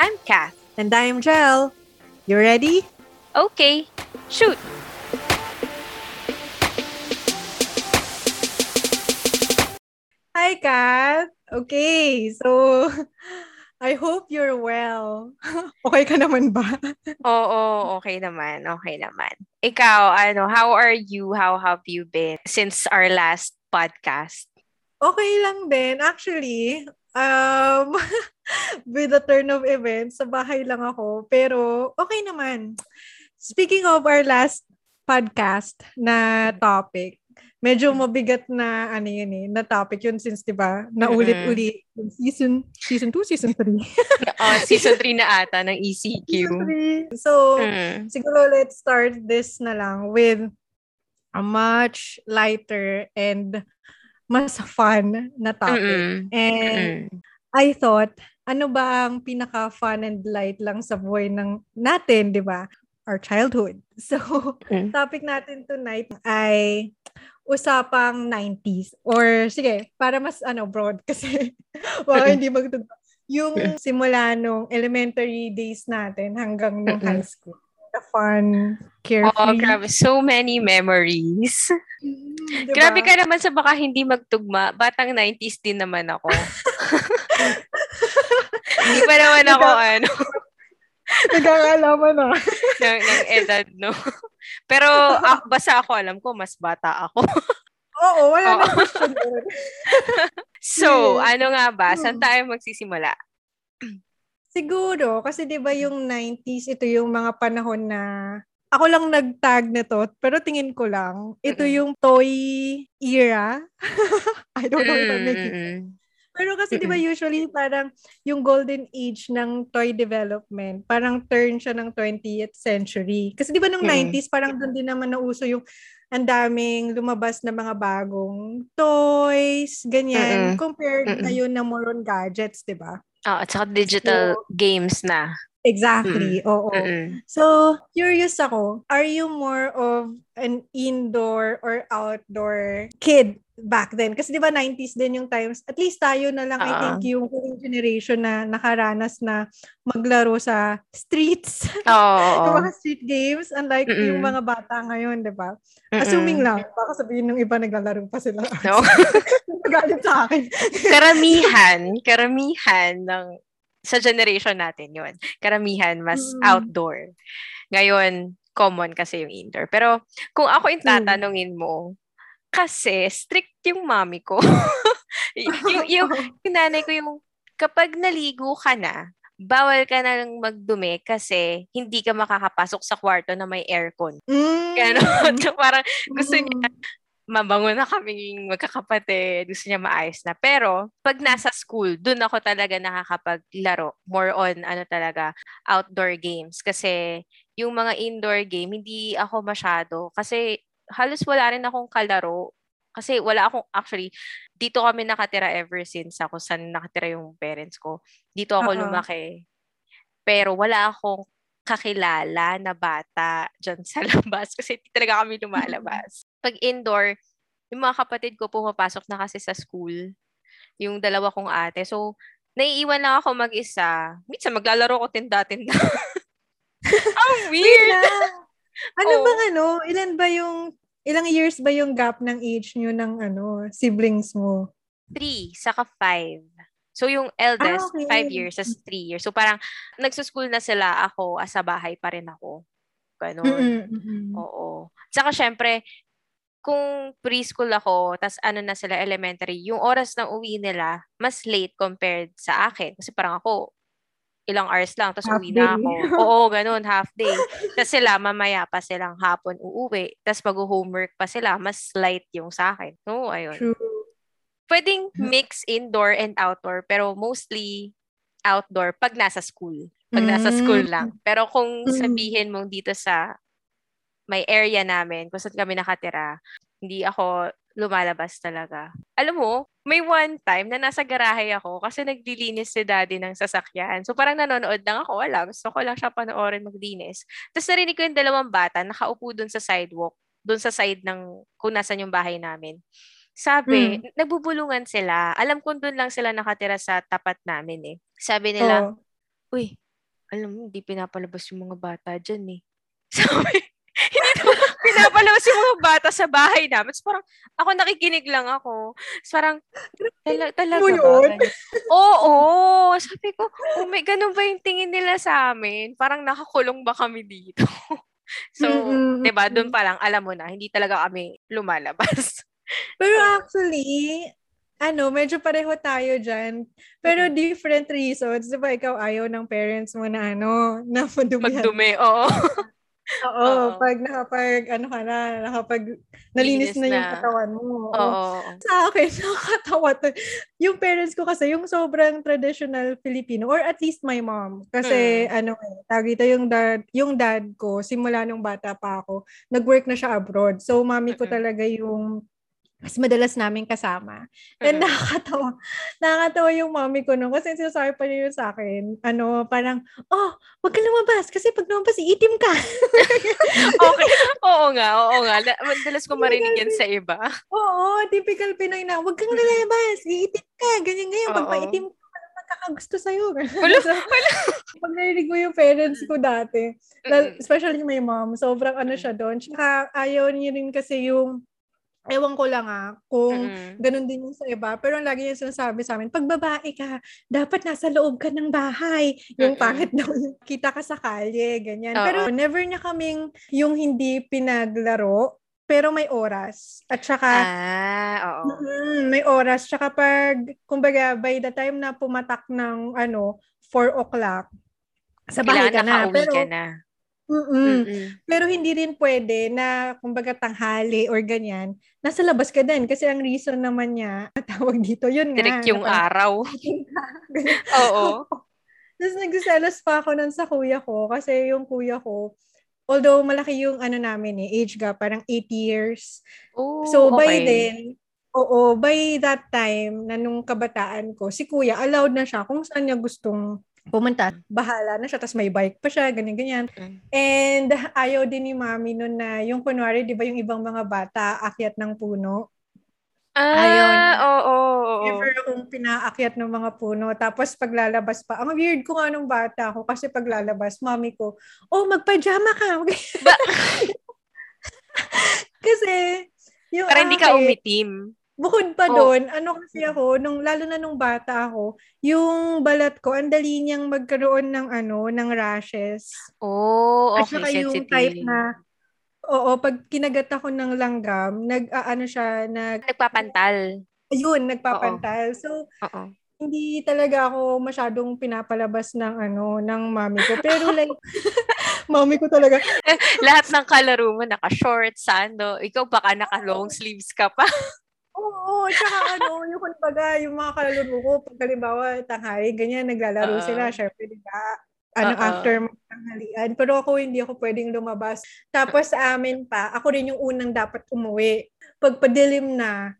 I'm Kath. And I'm Jel. You ready? Okay. Shoot! Hi, Kath. Okay, so I hope you're well. Okay ka naman ba? Oo, okay naman. Okay naman. Ikaw, how are you? How have you been since our last podcast? Okay lang din. Actually, with the turn of events, sa bahay lang ako. Pero okay naman. Speaking of our last podcast na topic, medyo mabigat na na topic yun since 'di ba? Naulit-ulit season 2, season 3. Season 3 na ata ng ECQ. So, siguro let's start this na lang with a much lighter and mas fun na topic. And I thought, ano ba ang pinaka-fun and light lang sa buhay natin, 'di ba? Our childhood. So, topic natin tonight ay usapang 90s. Or, sige, para mas broad kasi baka hindi magtugtog. Yung simula nung elementary days natin hanggang nung high school. The fun, carefree. Oh, grabe. So many memories. Diba? Grabe ka naman sa baka hindi magtugma. Batang 90s din naman ako. Hindi pa naman ako nagkakalaman na. Ng edad, no? Pero basta ako, alam ko, mas bata ako. Oo, wala na question. So, ano nga ba? Saan tayo magsisimula? Siguro, kasi diba yung 90s, ito yung mga panahon na ako lang nag-tag nito, pero tingin ko lang, ito yung toy era. I don't know if I'm making it. Pero kasi diba usually parang yung golden age ng toy development, parang turn siya ng 20th century. Kasi diba nung 90s, parang doon din naman nauso yung ang daming lumabas na mga bagong toys, ganyan, compared ngayon na more on gadgets, diba? Oh, at saka digital games na. Exactly, oo. So, curious ako, are you more of an indoor or outdoor kid back then? Kasi diba 90s din yung times, at least tayo na lang, I think, yung generation na nakaranas na maglaro sa streets. Yung mga street games, unlike yung mga bata ngayon, diba? Assuming lang, baka sabihin ng iba naglalaro pa sila. No. Magalit sa akin. Karamihan ng sa generation natin yun. Karamihan, mas outdoor. Ngayon, common kasi yung indoor. Pero kung ako yung tatanungin mo, kasi strict yung mami ko. yung nanay ko yung kapag naligo ka na, bawal ka na lang magdumi kasi hindi ka makakapasok sa kwarto na may aircon. Ganon. So parang gusto niya mabango na kaming magkakapatid. Gusto niya maayos na. Pero, pag nasa school, dun ako talaga nakakapaglaro. More on, outdoor games. Kasi, yung mga indoor game, hindi ako masyado. Kasi, halos wala rin akong kalaro. Kasi, dito kami nakatira ever since ako saan nakatira yung parents ko. Dito ako lumaki. Pero, wala akong kakilala na bata dyan sa labas. Kasi, hindi talaga kami lumalabas. Pag indoor, yung mga kapatid ko pumapasok na kasi sa school, yung dalawa kong ate. So, naiiwan lang ako mag-isa. Minsan, maglalaro ko tinda-tinda. Ang weird! Ilang years ba yung gap ng age nyo ng siblings mo? 3, saka 5. So, yung eldest, 5 years, as 3 years. So, parang, nagsuschool na sila, ako, asa bahay pa rin ako. Ganun. Oo. Saka, syempre, kung preschool ako, tas elementary, yung oras ng uwi nila, mas late compared sa akin. Kasi parang ako, ilang hours lang, tas uwi na ako. Oo, ganun, half day. Tas sila, mamaya pa silang hapon uuwi. Tas mag-homework pa sila, mas light yung sa akin. Oo, ayun. True. Pwedeng mix indoor and outdoor, pero mostly outdoor pag nasa school. Pag nasa school lang. Pero kung sabihin mong dito sa may area namin, kung saan kami nakatira, hindi ako lumalabas talaga. Alam mo, may one time na nasa garahe ako kasi naglilinis si daddy ng sasakyan. So parang nanonood lang ako, gusto ko lang siya panoorin maglinis. Tapos narinig ko yung dalawang bata, nakaupo dun sa sidewalk, dun sa side ng kung nasan yung bahay namin. Sabi, nagbubulungan sila. Alam ko dun lang sila nakatira sa tapat namin eh. Sabi nila, uy, alam mo, hindi pinapalabas yung mga bata dyan eh. Sabi, hindi naman pinapalabas yung mga bata sa bahay namin. So, parang, ako nakikinig lang ako. So, parang, talaga ba? Oo. Sabi ko, may ganun ba yung tingin nila sa amin? Parang nakakulong ba kami dito? So, diba, doon pa lang, alam mo na, hindi talaga kami lumalabas. Pero actually, medyo pareho tayo dyan. Pero different reasons. Di ba, ikaw ayaw ng parents mo na na madumihan. Magdumi, oo. Oo, pag nalinis na yung katawan mo. Oo. Sa akin, nakakatawa to. Yung parents ko kasi, yung sobrang traditional Filipino, or at least my mom. Kasi, yung dad ko, simula nung bata pa ako, nag-work na siya abroad. So, mami ko talaga yung mas madalas namin kasama. And nakakatawa yung mami ko noon. Kasi sinasabi pa niya yun sa akin. Parang, wag ka lumabas. Kasi pag lumabas, iitim ka. Okay. Oo nga. Madalas ko marinig yan sa iba. Oo, typical Pinoy na, wag kang lalabas, iitim ka. Ganyan. Pag maitim ka, nakakagusto sa'yo. Wala. Pag narinig mo yung parents ko dati, especially my mom, sobrang siya doon. Tsaka ayaw niya rin kasi yung, ewan ko lang kung ganun din yung sa iba. Pero ang lagi yung sinasabi sa amin, pag babae ka, dapat nasa loob ka ng bahay. Yung pangit daw, kita ka sa kalye, ganyan. Pero never niya kaming yung hindi pinaglaro, pero may oras. At saka, may oras. Tsaka pag, kumbaga, by the time na pumatak ng 4 o'clock, sa bahay ka na. Pero, pero hindi rin pwede na kumbaga tanghali or ganyan, nasa labas ka din. Kasi ang reason naman niya, tawag dito, yun nga. Direct yung araw. Oo. Tapos nagsiselos pa ako nun sa kuya ko. Kasi yung kuya ko, although malaki yung namin age gap, parang 8 years. Ooh, so by then, by that time, na nung kabataan ko, si kuya, allowed na siya kung saan niya gustong pumunta. Bahala na siya, tapos may bike pa siya, ganyan-ganyan. And ayaw din ni mami nun na yung kunwari, di ba yung ibang mga bata, akyat ng puno? Oo. Never akong pinaakyat ng mga puno. Tapos paglalabas pa, ang weird ko nga nung bata ako kasi paglalabas, mami ko, magpajama ka. Kasi, yung para hindi ka umitim. Bukod pa doon, kasi ako, lalo na nung bata ako, yung balat ko, ang dali niyang magkaroon ng ng rashes. Oh, okay. At saka yung type na, pag kinagat ako ng langgam, nagpapantal. Ayun, nagpapantal. So, hindi talaga ako masyadong pinapalabas ng ng mami ko. Pero like, mami ko talaga. Lahat ng kalaro mo, naka-short, sando. Ikaw baka naka-long sleeves ka pa. Oo, tsaka yung kumbaga, yung mga kalaro ko, pag halimbawa, tanghali, ganyan, naglalaro sila, syempre, diba, after magtanghalian. Pero ako, hindi ako pwedeng lumabas. Tapos sa amin pa, ako rin yung unang dapat umuwi. Pag padilim na,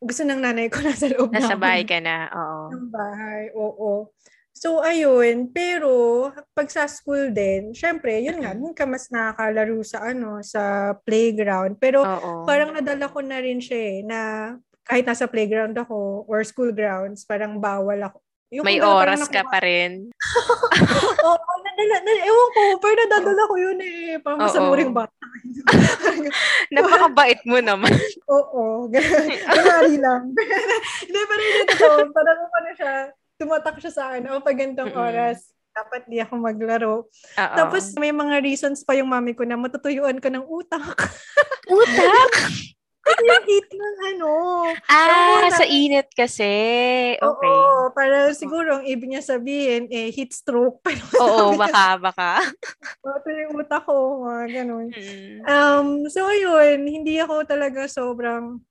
gusto ng nanay ko nasa loob na. Nasa bahay ka na, oo. Ng bahay, oo. So, ayun, pero, pag sa school din, syempre, yun nga, hindi ka mas nakakalaro sa, sa playground. Pero, parang nadala ko na rin siya, na kahit nasa playground ako, or school grounds, parang bawal ako. Yung may oras ka pa rin. Oo, ewan ko, pero nadadala ko yun eh, parang masamuring bata. Napakabait mo naman. Oo, ganari lang. Hindi, pero yun ito, parang siya, tumatak siya sa akin, pag gantong oras, dapat di ako maglaro. Uh-oh. Tapos may mga reasons pa yung mami ko na matutuyuan ko ng utak. Utak? Yung heat ng sa init kasi. Okay. Oo, para siguro ang ibig niya sabihin, heat stroke. Oo, baka. Ito yung utak ko, ganun. So ayun, hindi ako talaga sobrang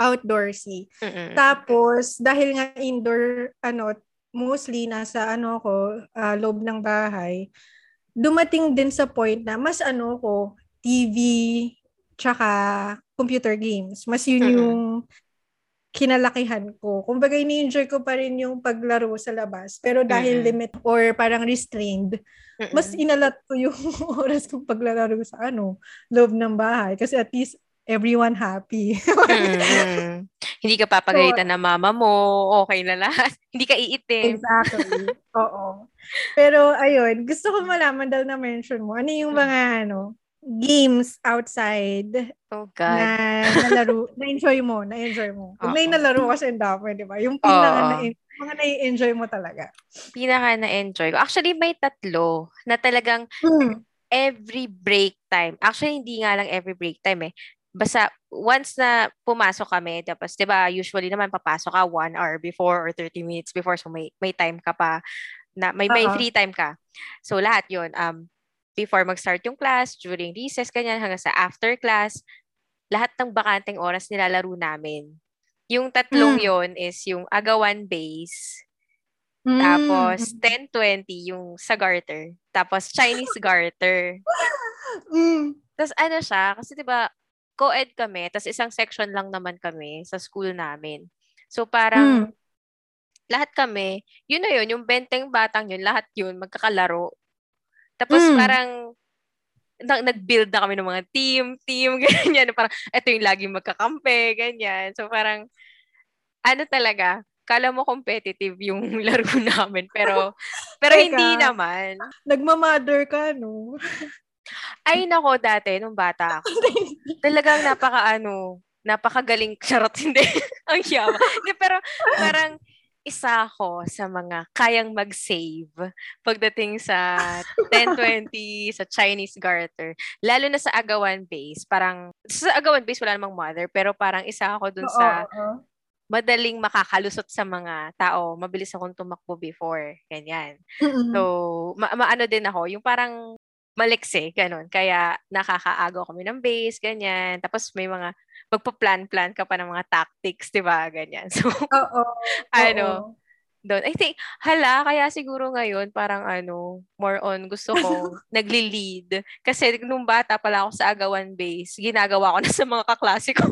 outdoorsy. Tapos, dahil nga indoor, mostly nasa ko, loob ng bahay, dumating din sa point na mas ko, TV, tsaka computer games. Mas yun yung kinalakihan ko. Kumbaga, ini-enjoy ko pa rin yung paglaro sa labas. Pero dahil limit or parang restrained, mas inalat ko yung oras kong paglalaro sa loob ng bahay. Kasi at least, everyone happy. Hindi ka papagalitan na mama mo, okay na lahat. Hindi ka iitim. Exactly. Oo. Pero ayun, gusto ko malaman dahil na-mention mo. Ano yung mga games outside na nalaro, na-enjoy mo. Pag may nalaro kasi ang dami, di ba? Yung pinaka mga na-enjoy mo talaga. Pinaka na-enjoy ko. Actually, may tatlo na talagang every break time. Actually, hindi nga lang every break time eh. Basta once na pumasok kami, tapos diba usually naman papasok ka 1 hour before or 30 minutes before, so may time ka pa na may free time ka, so lahat yun, before mag-start yung class, during recess, ganyan, hanggang sa after class, lahat ng bakanteng oras nilalaro namin. Yung tatlong yun is yung agawan base, tapos 10-20 yung sa garter, tapos Chinese garter. Tapos ano siya kasi diba co-ed kami, tas isang section lang naman kami sa school namin. So parang lahat kami, yun na yun, yung 20 batang yun, lahat yun, magkakalaro. Tapos parang nag-build na kami ng mga team, ganyan. Parang eto yung laging magkakampi, ganyan. So parang, ano talaga, kala mo competitive yung laro namin, pero hindi naman. Nagmamother ka, no? Ay, nako, dati, nung bata ako. Talagang napakagaling. Charot, hindi. Ang yawa. Pero parang isa ako sa mga kayang mag-save pagdating sa 10-20, sa Chinese garter. Lalo na sa agawan base. Parang, sa agawan base, wala namang mother, pero parang isa ako dun sa madaling makakalusot sa mga tao. Mabilis akong tumakbo before. Ganyan. So, maano din ako. Yung parang malikse, ganun. Kaya nakakaagaw kami ng base, ganyan. Tapos may mga, magpa-plan ka pa ng mga tactics, di ba? Ganyan. So, doon. I think, kaya siguro ngayon, parang more on, gusto ko, nagli-lead. Kasi nung bata pala ako sa agawan base, ginagawa ko na sa mga kaklase ko.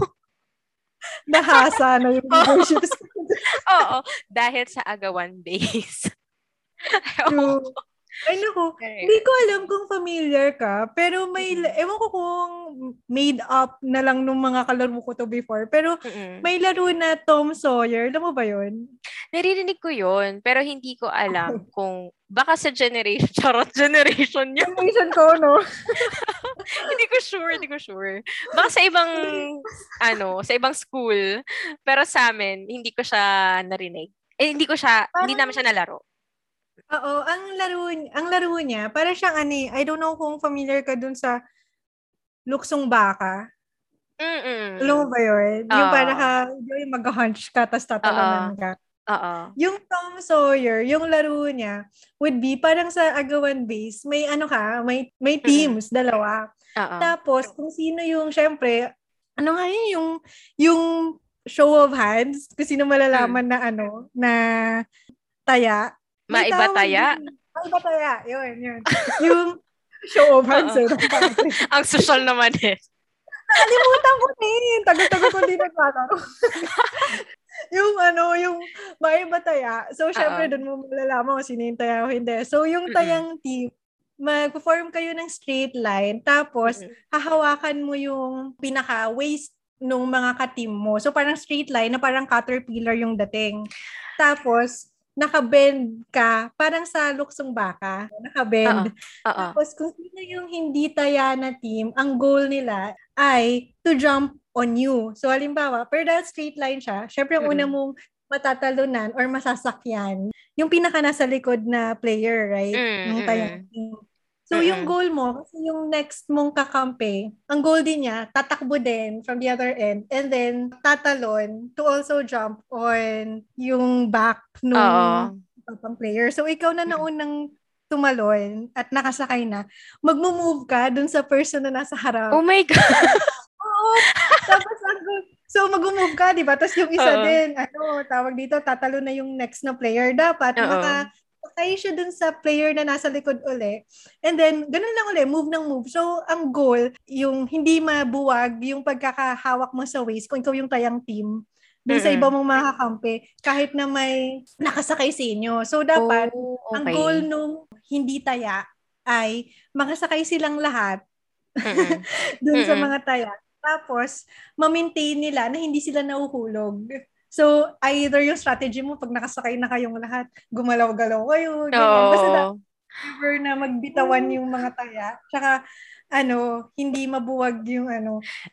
Nahasa na yung relationships. Oo. Dahil sa agawan base. True. Ay, naku. Okay. Hindi ko alam kung familiar ka, pero may, ewan ko kung made up na lang nung mga kalaro ko to before, pero may laro na Tom Sawyer. Alam mo ba yun? Naririnig ko yun, pero hindi ko alam kung, baka sa generation niya. Generation ko, no? Hindi ko sure. Baka sa ibang, sa ibang school, pero sa amin, hindi ko siya narinig. Hindi naman siya nalaro. Oo, ang laro niya, para siyang I don't know kung familiar ka dun sa luksong baka. Alam mo ba yun? Yung para yung mag-hunch ka, tas tatalaman ka. Yung Tom Sawyer, yung laro niya, would be parang sa agawan base, may may teams, dalawa. Tapos, kung sino yung, syempre, yung show of hands, kung sino malalaman na taya. Maiba taya. Yun. Yung show of hands. Ang social naman eh. Nakalimutan ko din. Tagal-tagal ko din nagtataro. Yung maiba taya. So, syempre, doon mo malalaman kung sino yung taya o hindi. So, yung tayang team, mag-form kayo ng straight line, tapos, hahawakan mo yung pinaka-waist nung mga ka-team mo. So, parang straight line na parang caterpillar yung dating. Tapos, naka-bend ka, parang sa luksong baka, naka-bend. Tapos kung sino yung hindi taya na team, ang goal nila ay to jump on you. So halimbawa, pero dahil straight line siya, syempre yung una mong matatalunan or masasakyan, yung pinaka nasa likod na player, right? Yung taya na team. So yung goal mo, kasi yung next mong kakampi, ang goal din niya, tatakbo din from the other end, and then tatalon to also jump on yung back nung player. So ikaw na naunang tumalon at nakasakay na, magmo-move ka dun sa person na nasa harap. Oh my God! Oo! Tapos so mag-move ka, diba? Tapos yung isa din, tawag dito, tatalo na yung next na player. Dapat nakasakay siya dun sa player na nasa likod uli. And then, ganun lang uli, move ng move. So ang goal, yung hindi mabuwag yung pagkakahawak mo sa waist kung ikaw yung tayang team. Doon sa iba mong makakampi, kahit na may nakasakay sa inyo. So, dapat, ang goal nung hindi taya ay makasakay silang lahat doon sa mga taya. Tapos, ma-maintain nila na hindi sila nahuhulog. So, either yung strategy mo, pag nakasakay na kayong lahat, gumalaw-galaw kayo. No. Basta never na magbitawan yung mga taya. Tsaka, hindi mabuwag yung .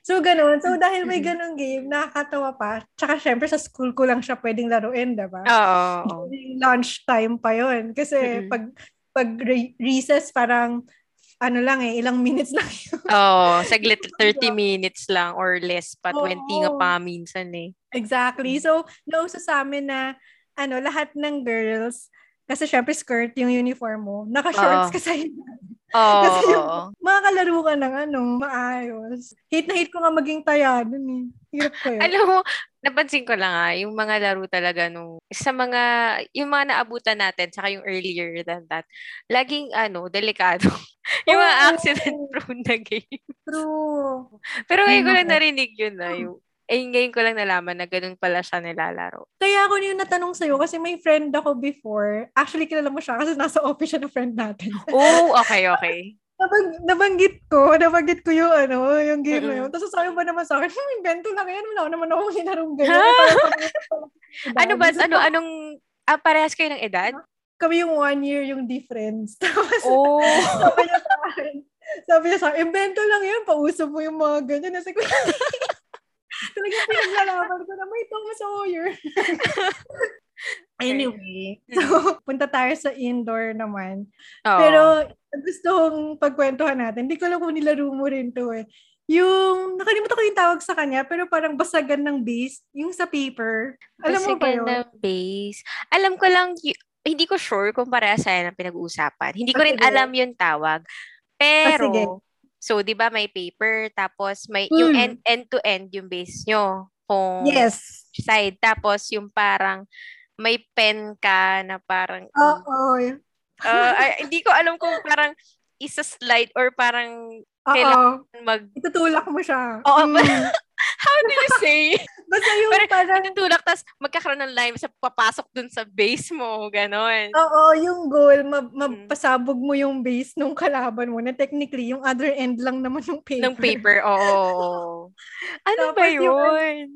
So, ganun. So, dahil may ganun game, nakakatawa pa. Tsaka, syempre, sa school ko lang siya pwedeng laruin, diba? Oo. Lunch time pa yon. Kasi, pag recess, parang, ilang minutes lang yun. Oo, saglit 30 minutes lang or less pa, 20 nga pa minsan eh. Exactly. So, nauso sa amin na, lahat ng girls, kasi syempre skirt yung uniform mo, naka-shorts kasi. Oh. Kasi yung makakalaro ka ng maayos. Hate na hate ko nga maging taya dun eh. Hirap ko yun. Alam mo, napansin ko lang yung mga laro talaga yung mga naabutan natin, saka yung earlier than that, laging delikado. Yung mga accident-prone na game. True. Pero ngayon ko lang narinig yun yung ngayon ko lang nalaman na ganun pala siya nilalaro. Kaya ako yung natanong sa'yo kasi may friend ako before. Actually, kilala mo siya kasi nasa office siya na friend natin. Oh, okay. Nabanggit ko yung game na yun. Tapos sabi ba naman sa akin, invento lang yan. Wala naman akong hinarong ganyan. Parehas kayo ng edad? Kami yung 1 year yung difference. Tapos, sabi niya sa akin, invento lang yan. Pauso mo yung mga ganyan. Nasa ko talagang pinaglalaban ko na may Thomas Hoyer. Anyway, so punta tayo sa indoor naman. Oh. Pero gusto kong pagkwentuhan natin. Hindi ko alam kung nilaro mo rin to eh. Yung, nakalimutan ko yung tawag sa kanya, pero parang basagan ng base, yung sa paper. Alam mo ba yun? Basagan ng base. Alam ko lang, hindi ko sure kung para saan ang pinag-uusapan. Hindi ko rin alam yung tawag. Pero, so, di ba may paper, tapos may yung end-to-end yung base nyo. Kung side. Tapos yung parang may pen ka na parang... Oo. Hindi ko alam kung parang isa-slide or parang kailangan mag... Itutulak mo siya. Oo. How do you say? Basta yung parang... Itutulak, tapos magkakaroon ng line, basta papasok dun sa base mo, ganon. Oo, yung goal, mapasabog mo yung base nung kalaban mo, na technically, yung other end lang naman yung paper. Ng paper, oo. Tapos ba yun?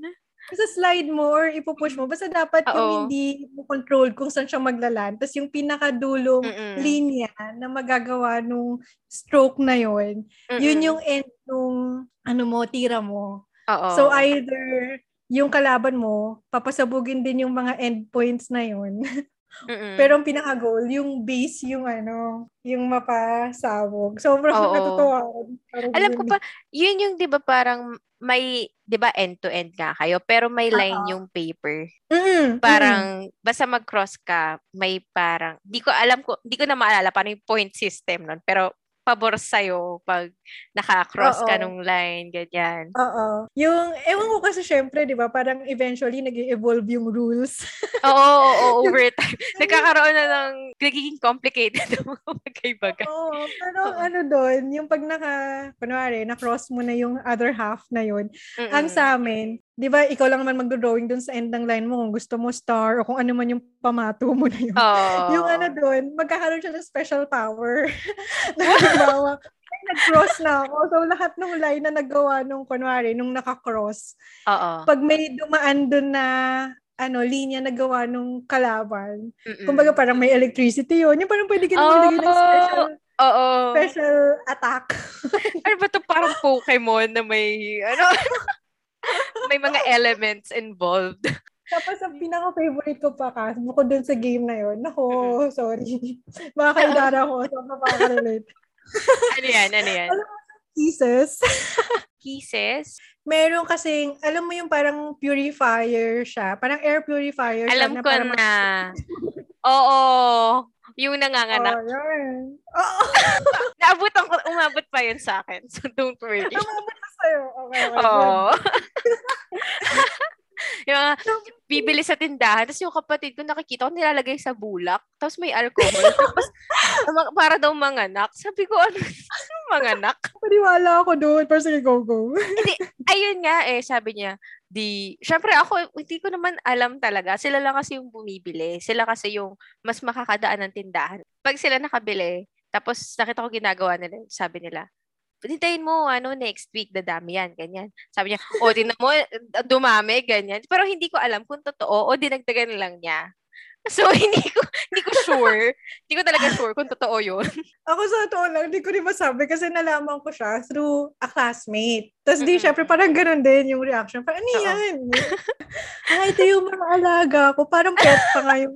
Basta slide mo or ipupush mo, basta dapat yung hindi mo control kung saan siya maglalan, tapos yung pinakadulong linya na magagawa nung stroke na yun, yun yung end nung tira mo. Uh-oh. So either yung kalaban mo, papasabugin din yung mga end points na yun. Pero ang pinaka-goal, yung base, yung yung mapasabog. Sobrang natutuwa. Alam ko pa, yun yung 'di ba parang may 'di ba end-to-end nga kayo, pero may line yung paper. Parang basta mag-cross ka, may parang hindi ko na maalala paano yung point system nun, pero pabor sa'yo pag naka-cross ka nung line, ganyan. Oo. Yung, ewan ko kasi syempre, di ba, parang eventually nag-evolve yung rules. Oo, over time. Nagkakaroon na ng, nagiging complicated ng mga bagay-bagay. Oo, pero doon, yung pag na-cross mo na yung other half na yun, ang sa amin, di ba, ikaw lang naman mag-drawing doon sa end ng line mo kung gusto mo star o kung ano man yung pamato mo na yun. Oh. Yung doon, magkakaroon siya ng special power. Nag-cross na ako. So, lahat ng line na nagawa nung naka-cross. Oo. Pag may dumaan doon na linya na gawa nung kalaban. Kumbaga parang may electricity yun. Yung parang pwede ka nilagay ng special attack. Ano ba ito? Parang Pokemon na may may mga elements involved. Tapos ang pinaka-favorite ko pa kasi bukod dun sa game na yun. Sorry. Mga kaidara ko. So, mapaka-relate. Ano yan? Alam mo, Kisses? Meron kasing, alam mo yung parang purifier siya. Parang air purifier. Alam ko na. Oo. Yung nanganganak. Oo. Umabot pa yun sa akin. So, don't worry. Umabot pa sa'yo. Oo. Yung bibili sa tindahan, tapos yung kapatid ko nakikita ko nilalagay sa bulak, tapos may alcohol, tapos para daw manganak. Sabi ko, ano manganak? Paniwala ako doon, pero sige, go. Hindi, ayun nga eh, sabi niya, syempre ako, hindi ko naman alam talaga, sila lang kasi yung bumibili, sila kasi yung mas makakadaan ng tindahan. Pag sila nakabili, tapos nakita ko ginagawa nila, sabi nila, hintayin mo, ano, next week, dadami yan, ganyan. Sabi niya, o, tinan mo, dumami, ganyan. Pero hindi ko alam kung totoo o dinagdagan lang niya. So, hindi ko sure. Hindi ko talaga sure kung totoo yun. Ako sa totoo lang, hindi ko rin masabi kasi nalaman ko siya through a classmate. Tapos di, syempre, parang ganun din yung reaction. Parang, ano yan? Ay, ito yung mga alaga ko. Parang pet pa nga yung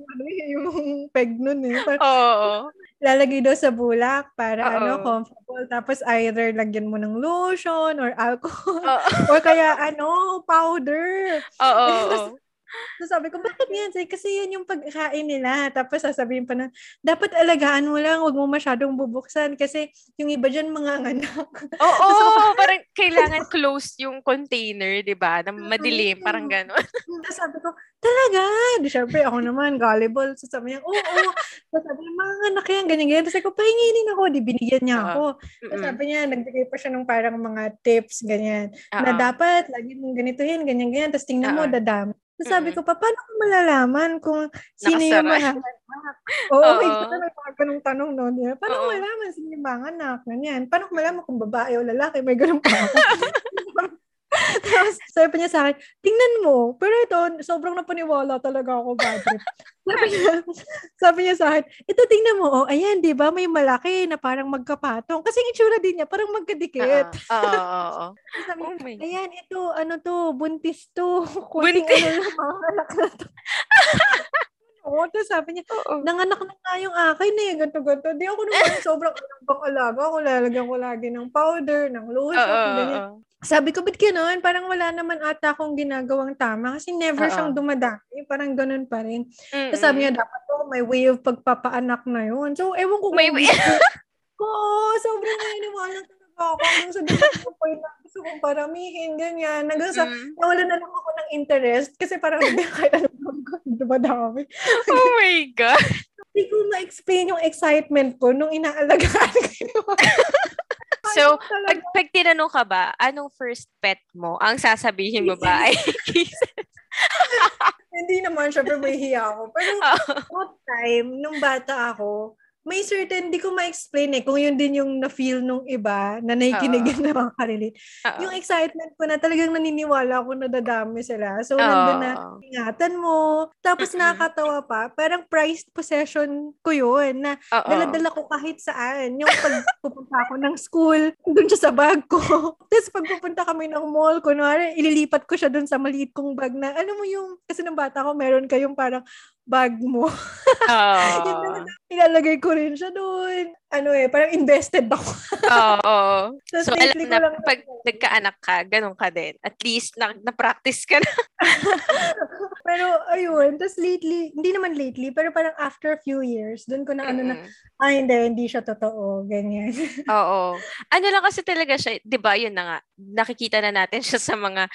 peg nun eh. Parang, lalagay daw sa bulak para ano, comfortable. Tapos either lagyan mo ng lotion or alcohol. Or kaya, ano, powder. Oo. So sabi ko, bakit yan? Kasi yan yung pagkain nila. Tapos sasabihin pa na, dapat alagaan mo lang, huwag mo masyadong bubuksan kasi yung iba dyan manganganak. Oo, so, parang kailangan close yung container, di ba? Na madilim, parang gano'n. So sabi ko, talaga? Di syempre, ako naman, gullible. So sabi niya, oo. So sabi niya, manganganak yan, ganyan-ganyan. So sabi ko, pahinginin ako. Di binigyan niya ako. So sabi niya, nagbigay pa siya ng parang mga tips, ganyan. Na dapat, lagi mong ganituhin, ganyan-ganyan. Tapos tingnan mo, dadami. So sabi ko pa, paano ko malalaman kung sino nakasara yung manganak? Oo, may mga ganung tanong noon. Paano ko malaman sino yung manganak? Ganyan. Paano ko malaman kung babae o lalaki? May ganung pa. Tapos sabi pa niya sa akin, tingnan mo. Pero ito, sobrang napaniwala talaga ako, bad trip. Sabi niya sa akin, ito tingnan mo. Oh, ayan, di ba? May malaki na parang magkapatong. Kasi yung itsura din niya, parang magkadikit. Oo. Sabi niya, ayan, ito, ano to, buntis to. Buntis? Ano yung mga anak na to. Oo, tapos sabi niya, nanganak na nga yung akin na yung ganto-ganto. Di ako naman sobrang alaga ako. Lalagyan ko lagi ng powder, ng lotion, ganyan. Sabi ko, ba't gano'n? Parang wala naman ata akong ginagawang tama kasi never siyang dumadami. Parang gano'n pa rin. So sabi niya, dapat to, may way of pagpapaanak na yun. So, ewan ko. May way? Oo, sobrang naniniwala talaga ako. Hanggang sa dito ko yung gusto kong paramihin, ganyan. Hanggang sa, nawala na lang ako ng interest kasi parang hindi kahit anong dumadami. Oh my God! Hindi ko ma-explain yung excitement ko nung inaalagaan ko. So, pag tinanong ka ba, anong first pet mo? Ang sasabihin mo ba ay kisses? Hindi naman, syempre may hiya ako. Pero one time, nung bata ako, may certain, di ko ma-explain kung yun din yung na-feel nung iba na nakikinig na makarelate. Yung excitement ko na talagang naniniwala ako na dadami sila. So, nandun na, ingatan mo. Tapos nakakatawa pa, parang prized possession ko yun na dala-dala ko kahit saan. Yung pagpupunta ako ng school, dun siya sa bag ko. Tapos pagpupunta kami ng mall, kunwari, ililipat ko siya dun sa maliit kong bag na, alam mo yung, kasi ng bata ko, meron kayong parang, bag mo. Ilalagay ko rin siya doon. Ano eh, parang invested ako. So alam na, pag nagkaanak ka, ganun ka din. At least, na-practice ka na. Pero, ayun. Tapos lately, hindi naman lately, pero parang after a few years, doon ko na ano na, hindi siya totoo. Ganyan. Ano lang kasi talaga siya, di ba, yun na nga, nakikita na natin siya sa mga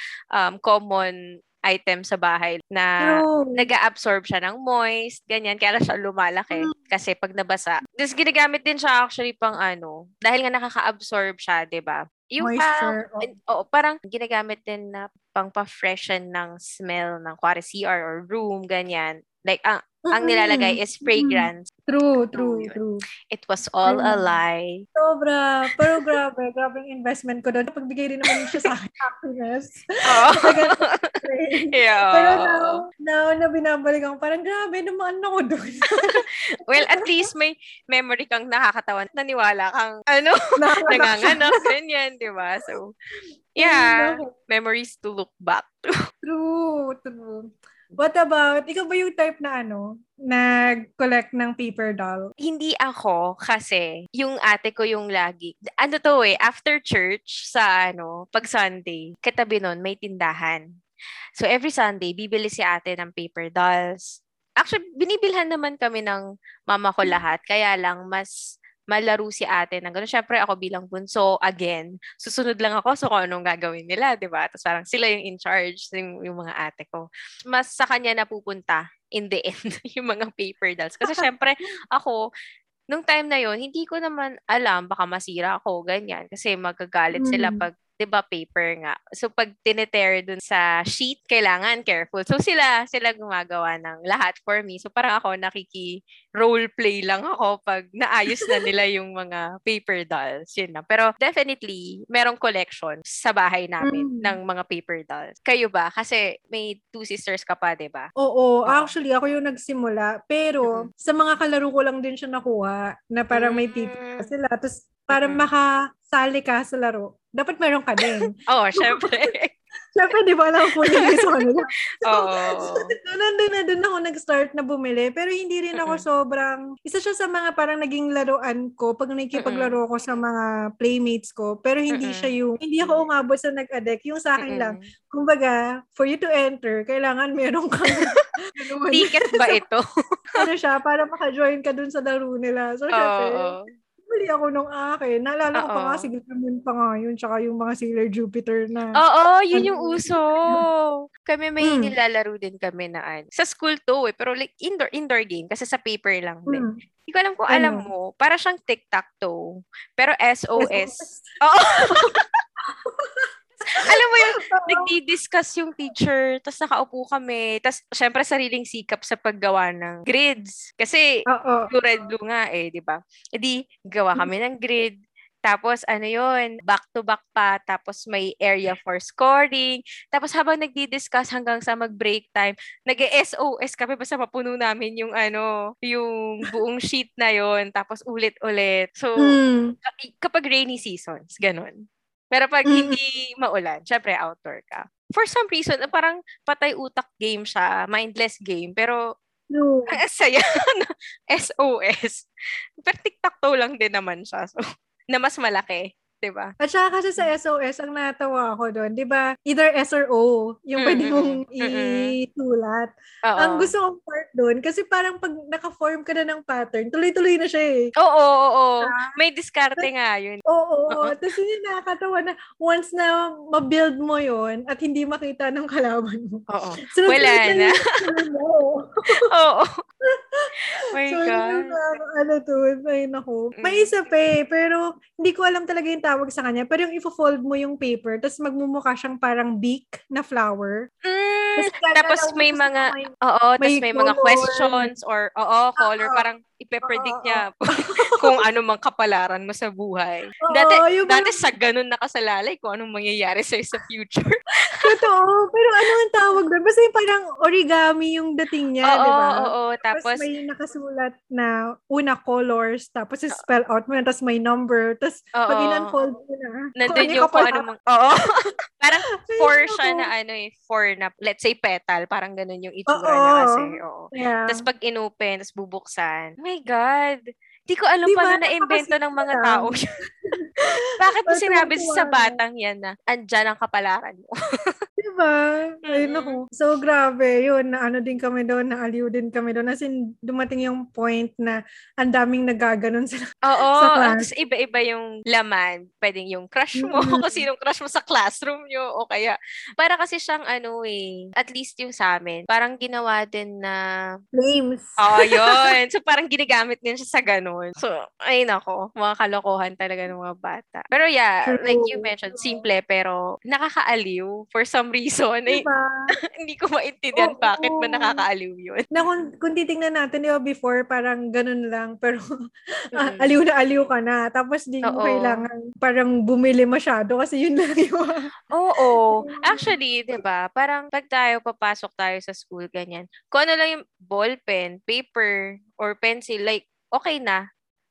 common item sa bahay na nag-a-absorb siya ng moist, ganyan. Kaya siya lumalaki kasi pag nabasa. Tapos ginagamit din siya actually pang ano, dahil nga nakaka-absorb siya, di ba? Yung moisture. Parang ginagamit din na pang pa-freshen ng smell ng kuwari CR or room, ganyan. Like, ang nilalagay is fragrance. True. It was all a lie. Sobra. Pero grabe yung investment ko doon. Pagbigay rin naman siya sa akin. Happiness. Yeah. Pero now na binabalik ako, parang grabe, naman ako doon. Well, at least may memory kang nakakatawan. Naniwala kang, ano, nanganganak. Ganyan, di ba? So, yeah. Memories to look back to. True. What about, ikaw ba yung type na ano, nag-collect ng paper doll? Hindi ako kasi yung ate ko yung lagi. Ano to eh, after church sa ano, pag Sunday, katabi nun may tindahan. So every Sunday, bibili si ate ng paper dolls. Actually, binibilhan naman kami ng mama ko lahat. Kaya lang, mas malaro si ate ng gano'n. Siyempre, ako bilang bunso, again, susunod lang ako so kung anong gagawin nila, di ba? Tapos parang sila yung in charge, yung mga ate ko. Mas sa kanya napupunta in the end yung mga paper dolls. Kasi siyempre, ako, nung time na yon hindi ko naman alam, baka masira ako, ganyan. Kasi magagalit sila pag 'Di ba paper nga. So pag tinetare dun sa sheet, kailangan careful. So sila gumagawa ng lahat for me. So parang ako nakiki-role play lang ako pag naayos na nila yung mga paper dolls, yun na. Pero definitely, merong collection sa bahay namin ng mga paper dolls. Kayo ba? Kasi may two sisters ka pa, 'di ba? Oo, actually ako yung nagsimula, pero sa mga kalaro ko lang din siya nakuha na parang may tita sila. Tapos para makasali ka sa laro, dapat meron ka din. Oo, syempre. Syempre, di ba alam ko yung gusto ko nila? So, nandun ako nag-start na bumili. Pero hindi rin ako sobrang... Isa siya sa mga parang naging laruan ko pag nakikipaglaro ko sa mga playmates ko. Pero hindi siya yung... Hindi ako umabot sa nag-addict. Yung sa akin lang. Kumbaga, for you to enter, kailangan meron kang... Ticket ba ito? Ano siya? Para maka-join ka dun sa laro nila. So, syempre... Bumili ako nung akin. Naalala ko pa nga, sigil naman pa nga yun, tsaka yung mga Sailor Jupiter na. Oo, yun yung uso. Kami may nilalaro din kami na sa school to pero like indoor game kasi sa paper lang din. Hindi ko alam kung alam mo, para siyang tic-tac-toe. Pero SOS. Oo. Alam mo yung nagdi-discuss yung teacher, tapos nakaupo kami, tapos syempre sariling sikap sa paggawa ng grids. Kasi red blue nga di ba? Edi gawa kami ng grid. Tapos back to back pa, tapos may area for scoring. Tapos habang nagdi-discuss hanggang sa mag-break time, nag-SOS kami basta mapuno namin yung yung buong sheet na yon, tapos ulit-ulit. So kapag rainy seasons, ganun. Pero pag hindi maulan, syempre outdoor ka. For some reason, parang patay utak game siya, mindless game, pero ang saya na SOS. Pero tic-tac-toe lang din naman siya, so, na mas malaki. Diba? At saka kasi sa SOS, ang natawa ako doon, diba, either S or O, yung pwede mong itulat. Ang gusto kong part doon, kasi parang pag naka-form ka na ng pattern, tuloy-tuloy na siya Oo. May diskarte nga yun. Oo. Tapos yun yung nakakatawa na once na ma-build mo yun at hindi makita ng kalaban mo. Oo. So, wala na. Oo. My God. May isa pa pero hindi ko alam talaga yung tawag sa kanya. Pero yung ifo-fold mo yung paper, tapos magmumukha siyang parang beak na flower. Tapos may mga, tapos may mga questions or, color. Parang ipe-predict niya kung ano mang kapalaran mo sa buhay. Dati sa ganun nakasalalay kung anong mangyayari sa'yo sa future. Totoo. Pero ano ang tawag doon? Basta yung parang origami yung dating niya, di ba? Oo. Tapos may nakasulat na una colors, tapos spell out mo yun, tapos may number, tapos pag in-unfold mo na. Nandun yung kung ano mang... Oo. Parang four siya na four na, let's say petal, parang ganun yung itsura niya kasi. Oo. Yeah. Tapos pag inopen, tapos bubuksan. Oh my God! Di ko alam paano na-invento ng mga tao. Bakit mo sinabi sa batang yan na andyan ang kapalaran mo? Diba? Ayun ako. So, grabe. Yun, na din kami doon, na aliw din kami doon. As in, dumating yung point na ang daming nagaganon sa class. Oo, iba-iba yung laman. Pwedeng yung crush mo, kung sinong crush mo sa classroom nyo, o kaya. Para kasi siyang at least yung sa amin, parang ginawa din na... Flames. Oo, yun. So, parang ginagamit din siya sa ganon. So, ayun ako. Mga kalokohan talaga ng mga bata. Pero yeah, like you mentioned, simple, pero nakakaaliw for some reason. Diba? Hindi ko maintindihan bakit ba nakakaaliw yun. Na kung titingnan natin, diba, before parang ganun lang, pero aliw ka na. Tapos di mo kailangan parang bumili masyado kasi yun lang yun. Actually, diba, parang pag tayo papasok tayo sa school, ganyan. Kung ano lang yung ball pen, paper, or pencil, like, okay na.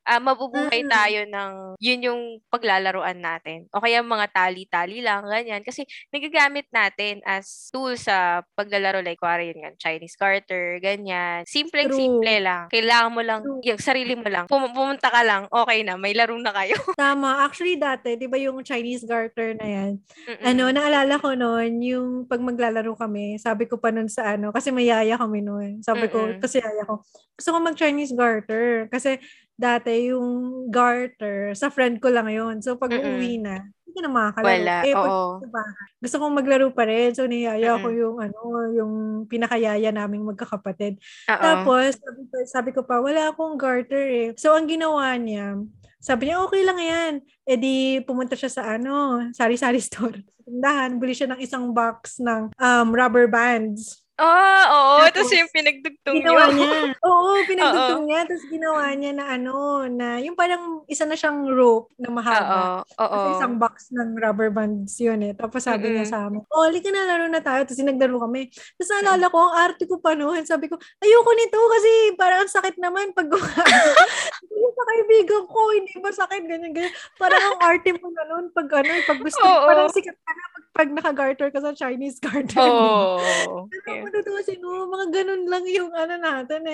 Mabubuhay tayo ng yun yung paglalaruan natin. O kaya mga tali-tali lang, ganyan. Kasi nagagamit natin as tool sa paglalaro. Like, kuwari yun nga, Chinese garter, ganyan. Simple lang. Kailangan mo lang, yung sarili mo lang. Pumunta ka lang, okay na, may laro na kayo. Tama. Actually, dati, di ba yung Chinese garter na yan? Naalala ko noon, yung pag maglalaro kami, sabi ko pa noon sa kasi may yaya kami noon. Sabi ko, kasi yaya ko, gusto ko mag-Chinese garter. Kasi, dati yung garter, sa friend ko lang yun. So, pag uuwi na, hindi na makakalaro. Wala, diba, gusto kong maglaro pa rin. So, niyaya ko yung, yung pinakayaya naming magkakapatid. Tapos, sabi ko pa, wala akong garter eh. So, ang ginawa niya, Sabi niya, okay lang yan. E di pumunta siya sa sari-sari store. Tindahan, bili siya ng isang box ng rubber bands. Oo. Tapos yung pinagdugtong niya. Oo, pinagdugtong niya. Tapos ginawa niya na na yung parang isa na siyang rope na mahaba. Kasi isang box ng rubber bands yun eh. Tapos sabi niya sa amin, halika na, laro na tayo. Tapos naglaro kami. Tapos naalala ko, ang arte ko pa noon. Sabi ko, ayoko nito kasi parang ang sakit naman pag yung sa kaibigan ko, hindi ba sakit, ganyan-ganyan. Parang ang arte mo na noon pag pag gusto. Parang sikat ka na pag naka-garter ka sa Chinese garter. Oo. Matutusin, mga ganun lang yung natin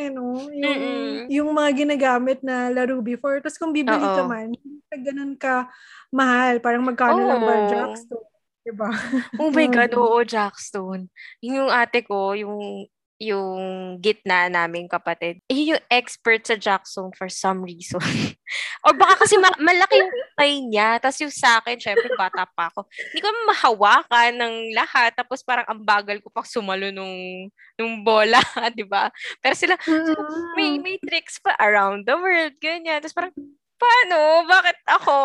yung mga ginagamit na laro before. Tapos kung bibili ka man, ganun ka mahal. Parang magkano lang ba Jackstone? Diba? Oh my God, oo, Jackstone. Yung ate ko, yung gitna naming kapatid, yung expert sa Jackstone for some reason. O baka kasi malaking tay niya. Tapos yung sa akin, syempre bata pa ako. Hindi ko mahawakan ng lahat. Tapos parang ang bagal ko pa sumalo nung bola, di ba? Pero sila, may tricks pa around the world, ganyan. Tapos parang, paano? Bakit ako?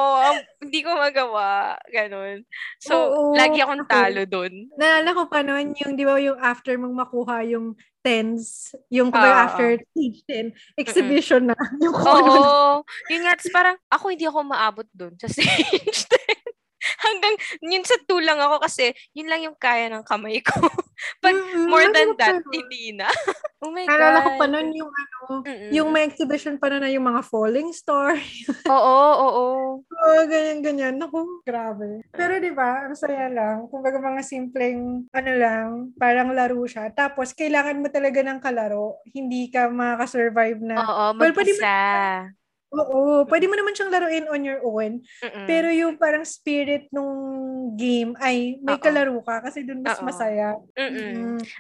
Hindi ko magawa. Ganon. So, lagi akong talo doon. Naalala ko pa noon, yung di ba yung after mong makuha yung tens, yung after stage 10, exhibition na. Yung yung nga, parang ako hindi ako maabot doon sa stage 10. Hanggang, yun sa tulang ako kasi, yun lang yung kaya ng kamay ko. But more than that, hindi na. Oh my God. Alala ko pa nun yung yung may exhibition pa na yung mga falling star. Oo, ganyan-ganyan. Naku, grabe. Pero diba, ang saya lang. Kung baga mga simpleng, lang, parang laro siya. Tapos, kailangan mo talaga ng kalaro. Hindi ka makakasurvive na. Oo, mag-isa. Oo, pwede mo naman siyang laruin on your own. Pero yung parang spirit nung game ay may kalaro ka kasi dun mas masaya.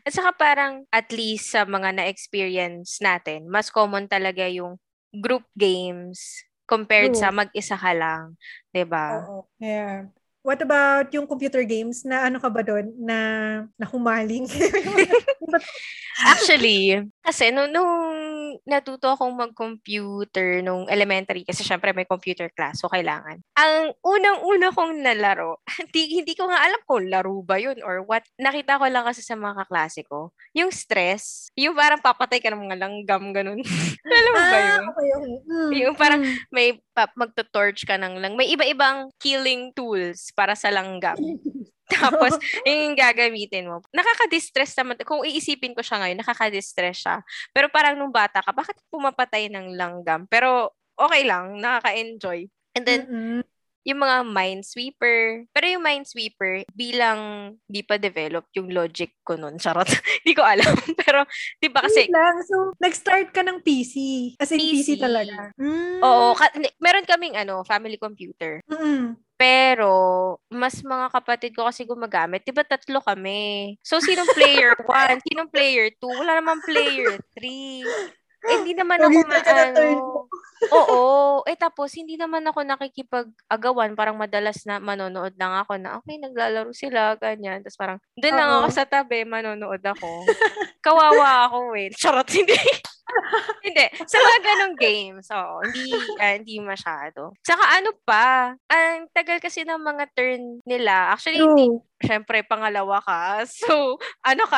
At saka parang at least sa mga na-experience natin, mas common talaga yung group games compared sa mag-isa ka lang. Diba? Oo. Yeah. What about yung computer games na ka ba doon na nahumaling? Actually, kasi nung natuto akong mag-computer nung elementary kasi syempre may computer class so kailangan. Ang unang-una kong nalaro, hindi ko nga alam kung laro ba yun or what. Nakita ko lang kasi sa mga kaklase ko, yung stress, yung parang papatay ka ng mga langgam, ganun. Alam mo ba yun? Yung parang may magto-torch ka ng lang. May iba-ibang killing tools para sa langgam. Tapos, yung gagamitin mo. Nakaka-distress naman. Kung iisipin ko siya ngayon, nakaka-distress siya. Pero parang nung bata ka, bakit pumapatay ng langgam? Pero okay lang, nakaka-enjoy. And then, yung mga Minesweeper. Pero yung Minesweeper, bilang di pa develop yung logic ko nun. Charot. Di ko alam. Pero, di ba kasi... So, nag-start ka ng PC. As in, PC talaga. Oo. Meron kaming family computer. Pero, mas mga kapatid ko kasi gumagamit. Diba 3 kami? So, sinong player 1? Sinong player 2? Wala naman player 3. Hindi naman ako tapos, hindi naman ako nakikipag-agawan. Parang madalas na manonood lang ako na, okay, naglalaro sila, ganyan. Tapos parang, doon lang ako sa tabi, manonood ako. Kawawa ako eh. Charot, hindi. Hindi. Sa mga ganong games, hindi masyado. Saka ang tagal kasi ng mga turn nila. Actually, syempre, pangalawa ka. So,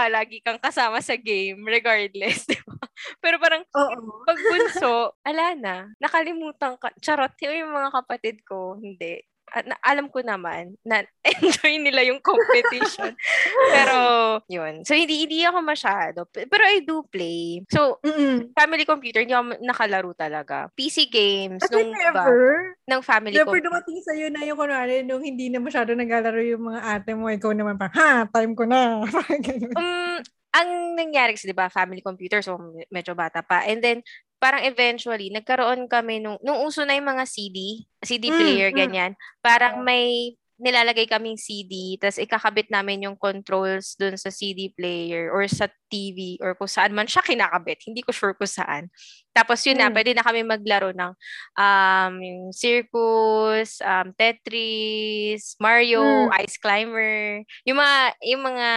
lagi kang kasama sa game, regardless, di ba? Pero parang, pag bunso, ala na, nakalimutan ka. Charot, yung mga kapatid ko, hindi. Alam ko naman na enjoy nila yung competition. Pero, yun. So, hindi ako masyado. Pero I do play. So, family computer, hindi ako nakalaro talaga. PC games. At ng family computer. Never dumating sa'yo na yung kunwari nung hindi na masyado nagalaro yung mga ate mo. Ikaw naman parang, time ko na. Ang nangyari kasi, di ba, family computer, so medyo bata pa. And then, parang eventually, nagkaroon kami nung uso na yung mga CD player, ganyan. Parang may nilalagay kaming CD, tapos ikakabit namin yung controls dun sa CD player or sa TV or kung saan man siya kinakabit. Hindi ko sure kung saan. Tapos yun na, pwede na kami maglaro ng yung circus, Tetris, Mario, Ice Climber. Yung mga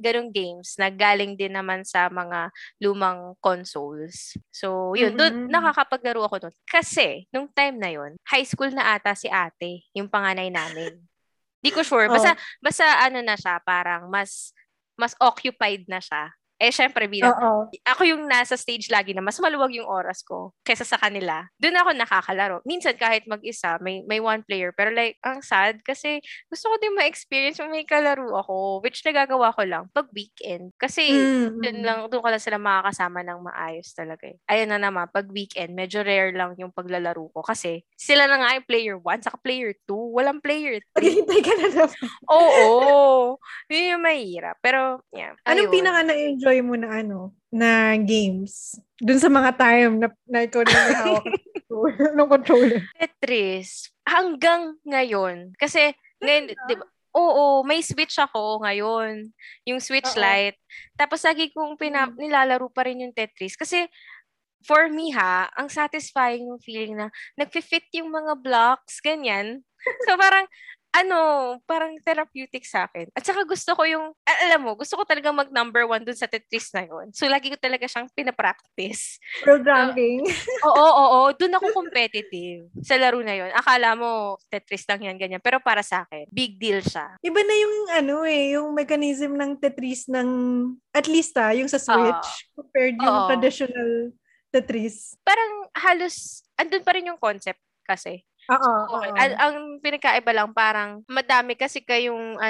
ganung games na galing din naman sa mga lumang consoles. So, yun, doon nakakapaglaro ako doon. Kasi, nung time na yun, high school na ata si ate, yung panganay namin. Di ko sure. Basta ano na siya, parang mas occupied na siya. Eh, syempre, ako yung nasa stage lagi na mas maluwag yung oras ko kesa sa kanila. Doon ako nakakalaro. Minsan, kahit mag-isa, may one player. Pero like, ang sad kasi gusto ko din ma-experience yung may kalaro ako, which nagagawa ko lang pag weekend. Kasi doon ko lang sila makakasama ng maayos talaga. Ayun na naman, pag weekend, medyo rare lang yung paglalaro ko. Kasi sila na nga yung player 1, saka player 2. Walang player 3. Paghihintay ka na naman. Oo. Yun yung mahirap. Pero, yeah. Anong pinaka na-enjoy mo na na games dun sa mga time na ikaw na may hawak ng controller? Tetris. Hanggang ngayon. Kasi, ngayon, di ba? Oo, may Switch ako ngayon. Yung Switch Lite. Tapos, lagi kong nilalaro pa rin yung Tetris. Kasi, for me ha, ang satisfying yung feeling na nag-fit yung mga blocks, ganyan. So, parang, parang therapeutic sa akin. At saka gusto ko gusto ko talaga mag number 1 dun sa Tetris na yun. So, lagi ko talaga siyang pinapractice. Programming. Oo. Dun ako competitive sa laro na yun. Akala mo, Tetris lang yan, ganyan. Pero para sa akin, big deal siya. Iba na yung yung mechanism ng Tetris ng, at least yung sa Switch, compared yung traditional Tetris. Parang halos, andun pa rin yung concept kasi. Ang pinakaiba lang parang madami kayong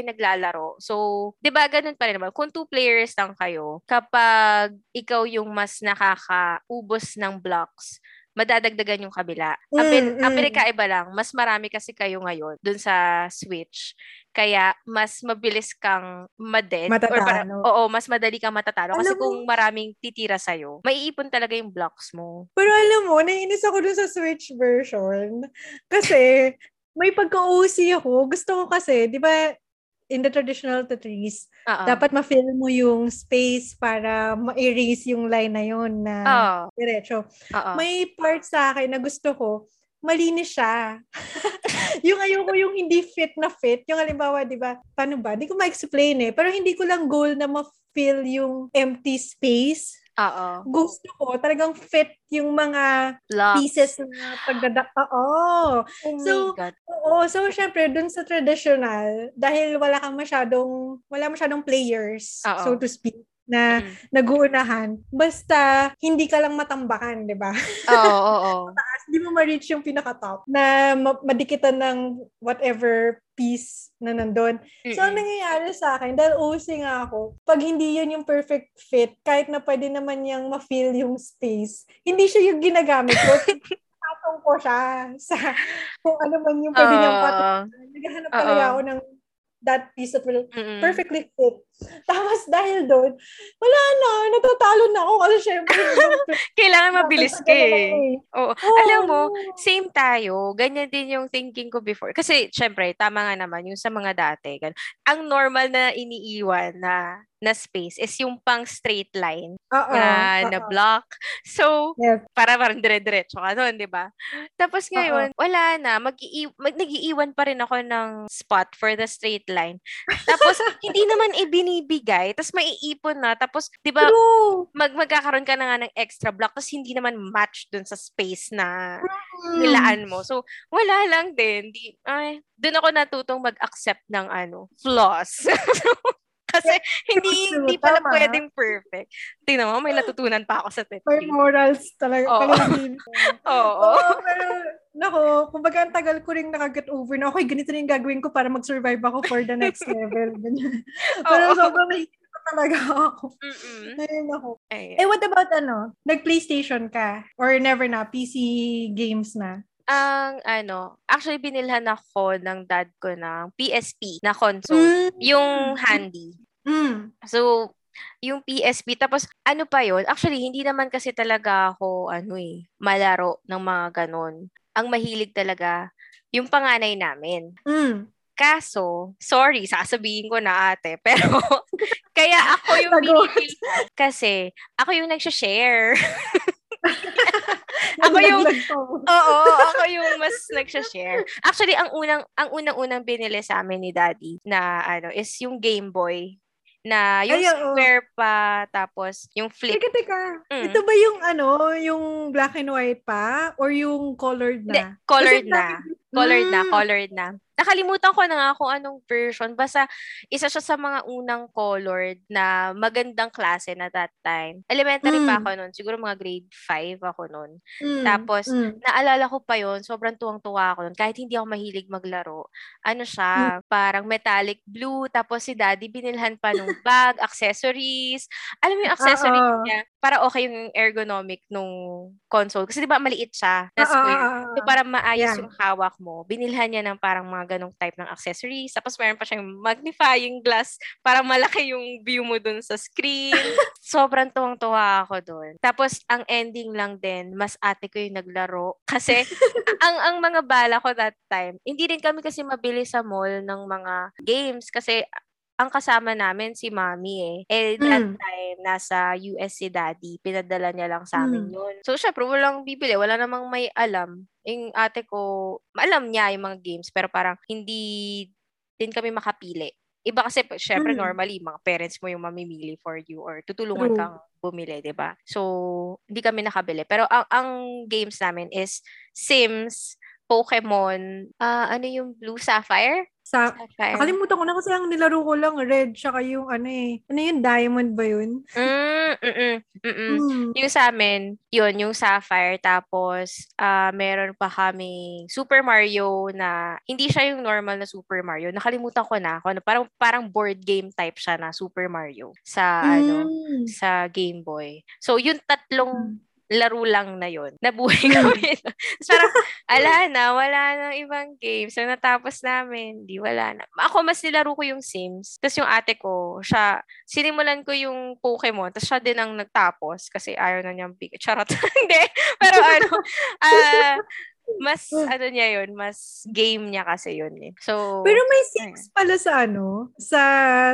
naglalaro. So, 'di ba ganun pa rin naman kung two players lang kayo, kapag ikaw yung mas nakakaubos ng blocks, madadagdagan yung kabila. Ang pinakaiba lang, mas marami kasi kayo ngayon dun sa Switch. Kaya mas mabilis kang matatalo. Mas madali kang matatalo kasi kung maraming titira sa'yo, maiipon talaga yung blocks mo. Pero alam mo, naiinis ako dun sa Switch version kasi may pagka-OC ako. Gusto ko kasi, di ba, in the traditional Tetris, dapat ma-fill mo yung space para ma-erase yung line na yun na diretso. May part sa akin na gusto ko, malinis siya. Yung ayoko yung hindi fit na fit. Yung halimbawa, di ba, paano ba? Hindi ko ma-explain pero hindi ko lang goal na ma-fill yung empty space. Oo. Gusto ko talagang fit yung mga pieces na So syempre dun sa traditional, dahil wala masyadong players, so to speak, na nag-uunahan. Basta hindi ka lang matambakan, 'di ba? Oo. Taas, hindi mo ma-reach yung pinaka-top na madikitan ng whatever piece na nandun. So, ang nangyayari sa akin, dahil OC nga ako, pag hindi yun yung perfect fit, kahit na pwede naman niyang ma-fill yung space, hindi siya yung ginagamit ko. Patong ko siya sa kung ano man yung pwede niyang patong. Naghahanap talaga ako ng that piece that will perfectly fit. Tapos dahil doon, wala na, natatalo na ako kasi syempre. Kailangan mabilis ka eh. Alam mo, same tayo. Ganyan din yung thinking ko before. Kasi syempre, tama nga naman yung sa mga dati. Ang normal na iniiwan na space is yung pang straight line na block. So, yes. Parang dire-diretso ka doon, di ba? Tapos ngayon, wala na. Nag-iiwan pa rin ako ng spot for the straight line. Tapos, hindi naman ibinibigay. Tapos, maiipon na. Tapos, di ba, magkakaroon ka na nga ng extra block. Tapos, hindi naman match doon sa space na nilaan mo. So, wala lang din. Doon ako natutong mag-accept ng flaws. Kasi hindi pala pwedeng perfect. Tingnan mo, may natutunan pa ako sa Tetris. May morals talaga. Pero, nako, kumbaga ang tagal ko rin nakaget over na, okay, ganito rin gagawin ko para mag-survive ako for the next level. Pero sobrang hihirap ko talaga ako. Eh, what about nag-PlayStation ka? Or never na, PC games na? Actually binilhan ako ng dad ko ng PSP na console, yung handy. So, yung PSP, tapos ano pa yun? Actually, hindi naman kasi talaga ako, malaro ng mga ganun. Ang mahilig talaga, yung panganay namin. Kaso, sorry, sasabihin ko na ate, pero Kaya ako yung binibili. Kasi ako yung nagsha-share. Ako yung oo, ako yung mas nagsha-share. Actually, ang unang binili sa amin ni Daddy na ano is yung Game Boy na yung square pa tapos yung flip. Teka. Ito ba yung ano, yung black and white pa or yung colored na? Colored na. Nakalimutan ko na nga kung anong version. Basta isa siya sa mga unang colored na magandang klase na that time. Elementary pa ako noon. Siguro mga grade 5 ako noon. Tapos, naalala ko pa yon. Sobrang tuwang-tuwa ako noon. Kahit hindi ako mahilig maglaro. Ano siya? Parang metallic blue. Tapos si Daddy binilhan pa nung bag, accessories. Alam mo yung accessories niya? Para okay yung ergonomic nung console. Kasi diba maliit siya na square. So, para maayos yung hawak mo. Binilhan niya ng parang mga ganong type ng accessories. Tapos meron pa siyang magnifying glass para malaki yung view mo dun sa screen. Sobrang tuwang-tuwa ako dun. Tapos, ang ending lang din, mas ate ko yung naglaro. Kasi, ang mga bala ko that time, hindi din kami kasi mabili sa mall ng mga games. Kasi, ang kasama namin si Mommy eh. At that time, nasa US si Daddy. Pinadala niya lang sa amin yun. So, syempre, walang bibili. Wala namang may alam. Yung ate ko, alam niya yung mga games, pero parang hindi din kami makapili. Iba kasi, syempre, normally, mga parents mo yung mamimili for you or tutulungan kang bumili, diba? So, hindi kami nakabili. Pero ang games namin is Sims, Pokemon, ano yung Blue Sapphire? Nakalimutan ko na kasi ang nilaro ko lang red saka yung ano eh. Ano yun? Diamond ba yun? Yung sa amin, yun, yung Sapphire. Tapos, meron pa kami Super Mario na hindi siya yung normal na Super Mario. Nakalimutan ko na. Parang board game type siya na Super Mario sa, sa Game Boy. So, yung tatlong laro lang na yun. Nabuhay kami. Parang, wala na ibang game. So, natapos namin. Di, wala na. Ako, mas nilaro ko yung Sims. Tapos yung ate ko, siya, sinimulan ko yung Pokemon. Tapos siya din ang nagtapos kasi ayaw na niyang big. Charot. Hindi. Pero ano, mas, ano niya yun, mas game niya kasi yun eh. So, pero may Sims pala sa ano, sa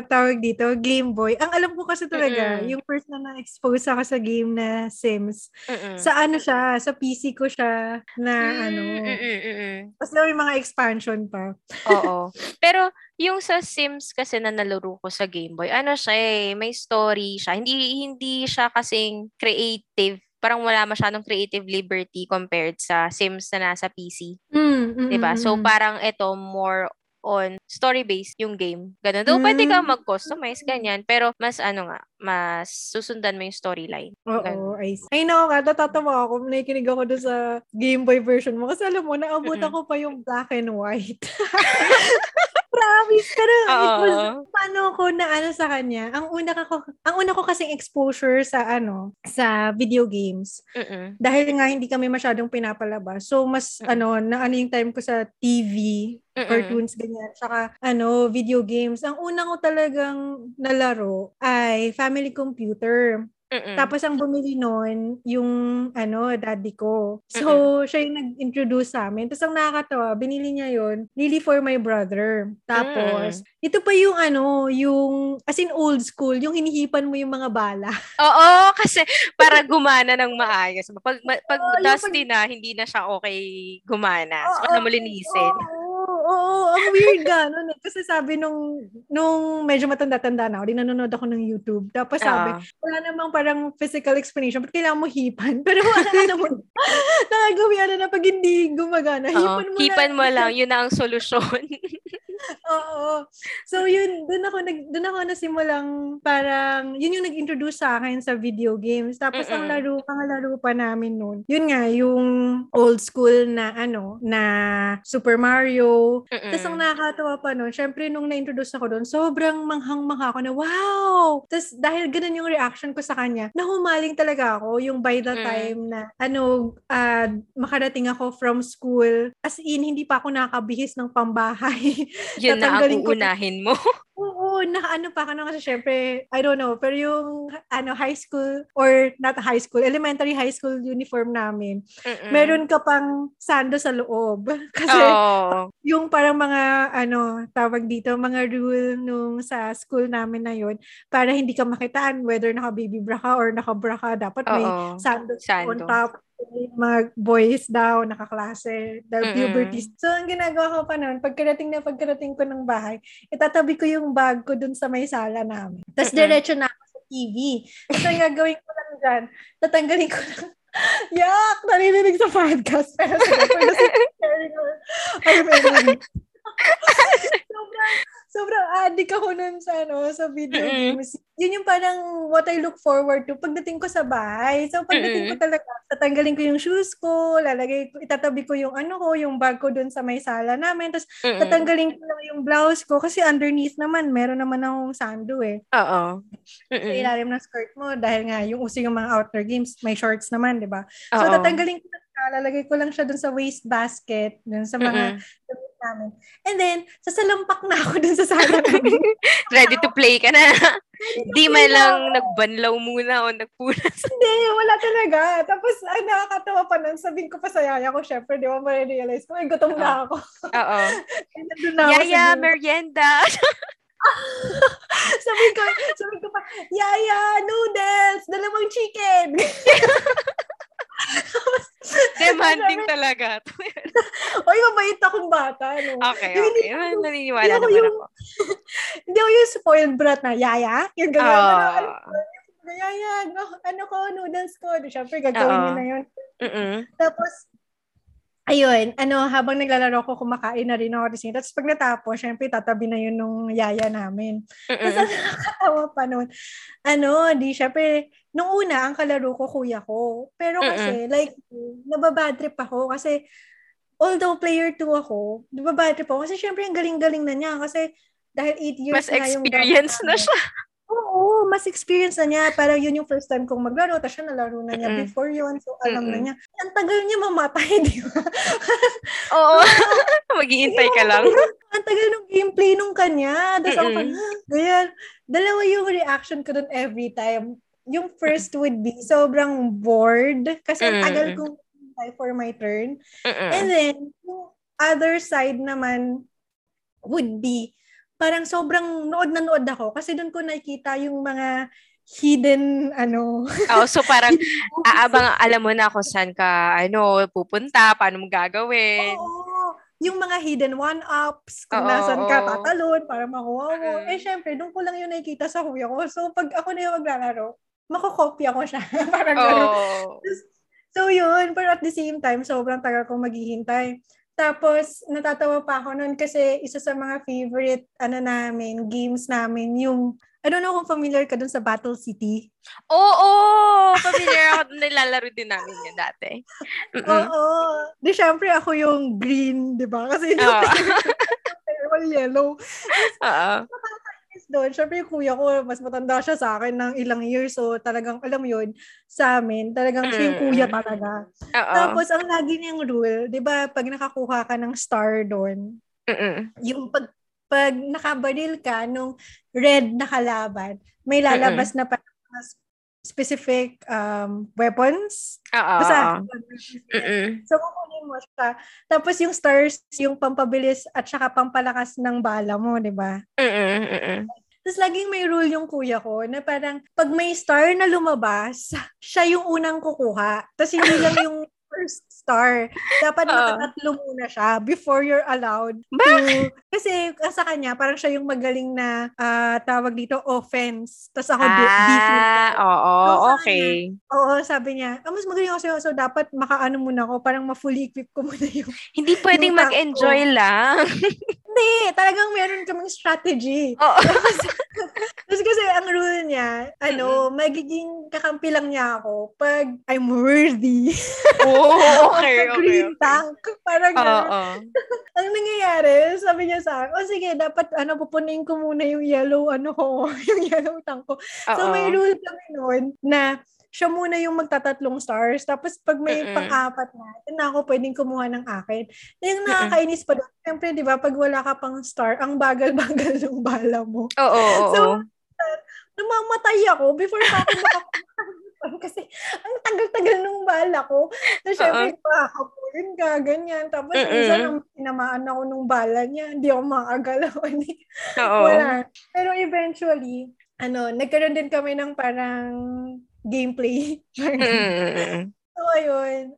tawag dito, Game Boy. Ang alam ko kasi talaga, yung first na na-expose ako sa game na Sims, sa ano siya, sa PC ko siya, na ano. Tapos na may mga expansion pa. Oo. Pero, yung sa Sims kasi na nalaro ko sa Game Boy, ano siya eh, may story siya. Hindi siya kasing creative. Parang wala masyadong creative liberty compared sa Sims na nasa PC. Diba? So, parang ito, more on story-based yung game. Ganun. Though, pwede kang mag-customize, ganyan. Pero, mas ano nga, mas susundan mo yung storyline. Oo, I see. Ay, no, natatawa ako. Nakikinig ako doon sa Game Boy version mo. Kasi alam mo, naabot ako pa yung black and white. Promise, pero it was, paano ko na ano sa kanya, ang una ko kasing exposure sa ano, sa video games. Dahil nga hindi kami masyadong pinapalabas. So mas ano yung time ko sa TV, cartoons, ganyan, saka ano, video games. Ang una ko talagang nalaro ay family computer. Tapos ang bumili noon yung ano, daddy ko. So siya yung nag-introduce sa amin. Tapos ang nakakatawa, binili niya yon, really for my brother. Tapos ito pa yung ano, yung as in old school, yung hinihipan mo yung mga bala. Oo, kasi para gumana ng maayos. Pag dusty na, hindi na siya okay gumana. So wala mo linisin. Oo, ang weird gano'n eh. Kasi sabi nung medyo matanda-tanda na ako, din nanonood ako ng YouTube. Tapos sabi, wala namang parang physical explanation, but kailangan mo hipan. Pero wala naman, nakagawian na pag hindi gumagana. Hipan mo lang, yun na ang solusyon. Oo. So yun, doon ako nasimulang parang, yun yung nag-introduce sa akin sa video games. Tapos ang laro pa namin noon, yun nga, yung old school na ano, na Super Mario. Tapos ang nakakatawa pa noon, syempre nung na-introduce ako doon, sobrang manghang-mangha ako na wow! Tapos dahil ganun yung reaction ko sa kanya, nahumaling talaga ako yung by the time na ano, makarating ako from school. As in, hindi pa ako nakabihis ng pambahay. Yun na ang uunahin mo. Oo, nakaano pa ka nung kasi syempre, I don't know, pero yung high school or not high school, elementary high school uniform namin. Mm-mm. Meron ka pang sando sa loob. Kasi yung parang mga tawag dito, mga rule nung sa school namin na yun, para hindi ka makitaan whether naka-baby bra ka or naka-bra ka, dapat may sando on top. Mga boys daw, nakaklase, the puberty. So, ang ginagawa ko pa noon, pagkarating ko ng bahay, itatabi ko yung bag ko dun sa may sala namin. Tapos, diretso na ako sa TV. So, ang gagawin ko lang dyan, tatanggalin ko lang. Yak! Narinig sa podcast. Pero, sobrang addict ako nun sa video games. Yun yung parang what I look forward to pagdating ko sa bahay. So, pagdating ko talaga, tatanggalin ko yung shoes ko, itatabi ko yung yung bag ko dun sa may sala namin. Tapos, tatanggalin ko lang yung blouse ko kasi underneath naman, meron naman akong sando eh. Oo. So, ilalim ng skirt mo dahil nga yung uso yung mga outdoor games, may shorts naman, di ba? So, tatanggalin ko lalagay ko lang siya dun sa waste basket, dun sa mga damit namin. And then, sasalampak na ako dun sa sala namin. Ready to play ka na. Di man lang nagbanlaw muna o nagpunas. Hindi, wala talaga. Tapos, nakakatawa pa nun. Sabihin ko pa sa yaya ko, syempre, di ba ma-realize ko, ay, gutom na ako. Oo. Yaya, merienda. sabihin ko pa, yaya, noodles, dalawang chicken. Demanding talaga. Oy, mabait akong bata. No? Okay. Naniniwala naman ako. Hindi ako yung spoiled brat na yaya. Yung gano'n na yaya. Noodles ko. Siyempre, gagawin niya na yun. Tapos, ayun, habang naglalaro ko, kumakain na rin ako. Tapos pag natapos, syempre, tatabi na yun nung yaya namin. Tapos ang nakakatawa pa nun. Syempre, nung una, ang kalaro ko, kuya ko. Pero kasi, nababadrip ako. Kasi, although player 2 ako, nababadrip ako. Kasi syempre, ang galing-galing na niya. Kasi, dahil 8 years mas na yung... Mas experience na siya. Oo, mas experience na niya. Parang yun yung first time kong maglaro. Tapos siya nalaro na niya before yun. So, alam na niya. Ang tagal niya mamatay, di ba? Oo. Mag-iintay ka lang. Ang tagal ng gameplay nung kanya. Tapos ako ganyan. Dalawa yung reaction ko dun every time. Yung first would be, sobrang bored. Kasi ang tagal kong maghintay for my turn. And then, yung other side naman would be, parang sobrang nood na nood ako kasi doon ko nakikita yung mga hidden so parang aabang alam mo na kung saan ka pupunta, paano mo gagawin. Oo, yung mga hidden one-ups kung nasaan ka tatalon para makuha mo. Syempre doon ko lang yun nakikita sa kuya ko. So pag ako na yung maglalaro, makokopya ko siya. Parang so yun, pero at the same time sobrang tagal kong maghihintay. Tapos, natatawa pa ako noon kasi isa sa mga favorite, games namin, yung, I don't know kung familiar ka dun sa Battle City. Oo! Familiar ako. Nilalaro din namin yun dati. Oo. Di, syempre, ako yung green, di ba? Kasi, yung yellow. Doon, syempre yung kuya ko, mas matanda siya sa akin ng ilang years. So, talagang, alam mo yun, sa amin, talagang siya yung kuya talaga. Tapos, ang lagi niyang rule, di ba, pag nakakuha ka ng star doon, yung pag nakabaril ka nung red na kalaban, may lalabas na parang specific weapons. Basta, so, kukunin mo siya. Tapos, yung stars, yung pampabilis at saka pampalakas ng bala mo, di ba? Tapos, laging may rule yung kuya ko na parang, pag may star na lumabas, siya yung unang kukuha. Tapos, hindi lang yung first star. Dapat matatatlo muna siya before you're allowed to... Kasi sa kanya, parang siya yung magaling na tawag dito, offense. Tapos ako defense. Sabi niya, mas magaling ako sa'yo. So, dapat makaano muna ako. Parang ma-fully equip ko muna yung... Hindi pwedeng mag-enjoy lang. Hindi. Talagang meron kaming strategy. Tapos kasi ang rule niya, magiging kakampi lang niya ako pag I'm worthy. Tank. Parang ang nangyayari, sabi niya sa akin, sige, dapat pupunin ko muna yung yellow tank ko. So may rule kami noon na siya muna yung magtatatlong stars. Tapos pag may pang-apat na, yun na ako pwedeng kumuha ng akin. Yung nakakainis pa doon, siyempre, di ba, pag wala ka pang star, ang bagal-bagal ng bala mo. Oo. So, namamatay ako before pa ako makakuha. Kasi, ang tagal-tagal ng bala ko. So, siyempre, pakakapulin ka, ganyan. Tapos, isa nang pinamaan ako ng bala niya. Hindi ako makagalawan. Wala. Pero eventually, nagkaroon din kami ng parang gameplay. So, ayun.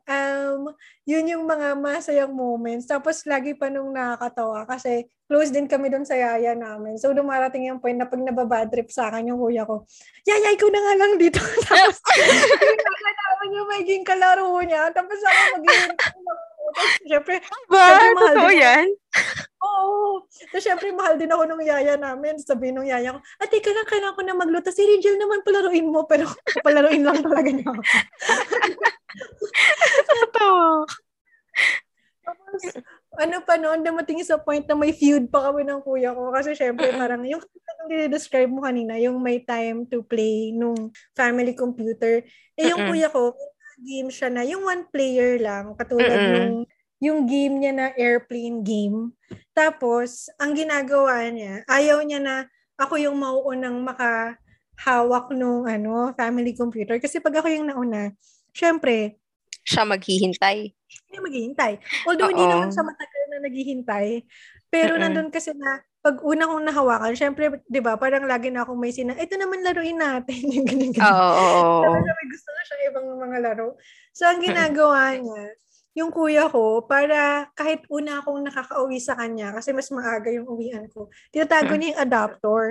Yun yung mga masayang moments. Tapos, lagi pa nung nakakatawa kasi close din kami dun sa yaya namin. So, dumarating yung point na pag nababadrip sa akin yung kuya ko, yaya, ikaw na nga lang dito. Tapos, yung magiging kalaro niya. Tapos, ako magiging siyempre, totoo yan? Oo. So, syempre, mahal din ako ng yaya namin. Sabi ng yaya ko, ate, kailangan ko na magluto. Si Rigel naman palaruin mo, pero palaruin lang talaga niya ako. Tapos, dumating sa point na may feud pa kami ng kuya ko. Kasi syempre, parang yung dinidescribe mo kanina, yung may time to play nung family computer. Yung kuya ko, game siya na, yung one player lang, katulad yung game niya na airplane game. Tapos, ang ginagawa niya, ayaw niya na ako yung mauunang makahawak nung family computer. Kasi pag ako yung nauna, syempre, siya maghihintay. Siya maghihintay. Although, hindi naman siya matagal na naghihintay. Pero nandun kasi na, pag una kong nahawakan, syempre, di ba, parang lagi na akong may ito naman laruin natin. Yung ganyan-ganyan. Sabi, gusto na siya ibang mga laro. So, ang ginagawa niya, yung kuya ko, para kahit una akong nakakauwi sa kanya, kasi mas maaga yung uwian ko, tinatago niya yung adapter.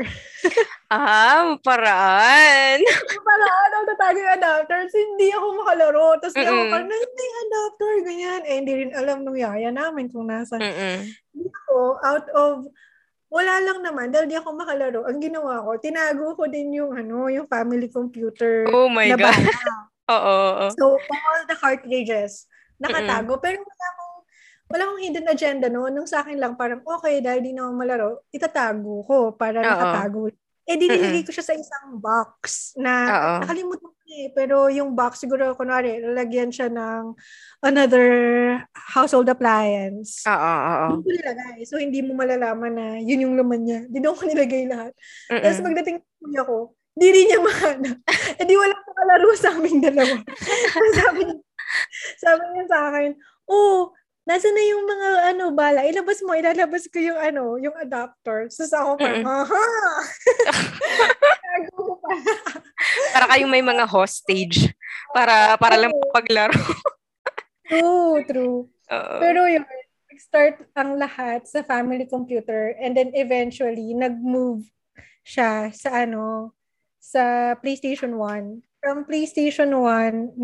Paraan. Paraan ako tatago yung adapter. So, hindi ako makalaro. Tapos, ako parang, hindi yung adapter, ganyan. Eh, hindi rin alam nung yaya namin kung nasa. Hindi ako, wala lang naman, dahil di ako makalaro. Ang ginawa ko, tinago ko din yung, yung family computer. Oh my God. So, all the cartridges nakatago. Pero wala akong hidden agenda noon. Nung sa akin lang, parang okay, dahil di na ako malaro, itatago ko para nakatago. Eh, dinilagay ko siya sa isang box na nakalimutan ko eh. Pero yung box, siguro, kunwari, lalagyan siya ng another household appliance. Hindi ko nilagay. So, hindi mo malalaman na yun yung laman niya. Hindi doon ko nilagay lahat. Tapos, magdating niya ko, di rin niya mahanap. Eh, di walang makalaro sa aming dalawa. Sabi niya sa akin, nasaan na yung mga bala? Ilalabas ko yung yung adapter. So ako parang, para kayong may mga hostage para lang paglaro. True. Pero yun, start ang lahat sa family computer and then eventually nag-move siya sa PlayStation 1. From PlayStation 1,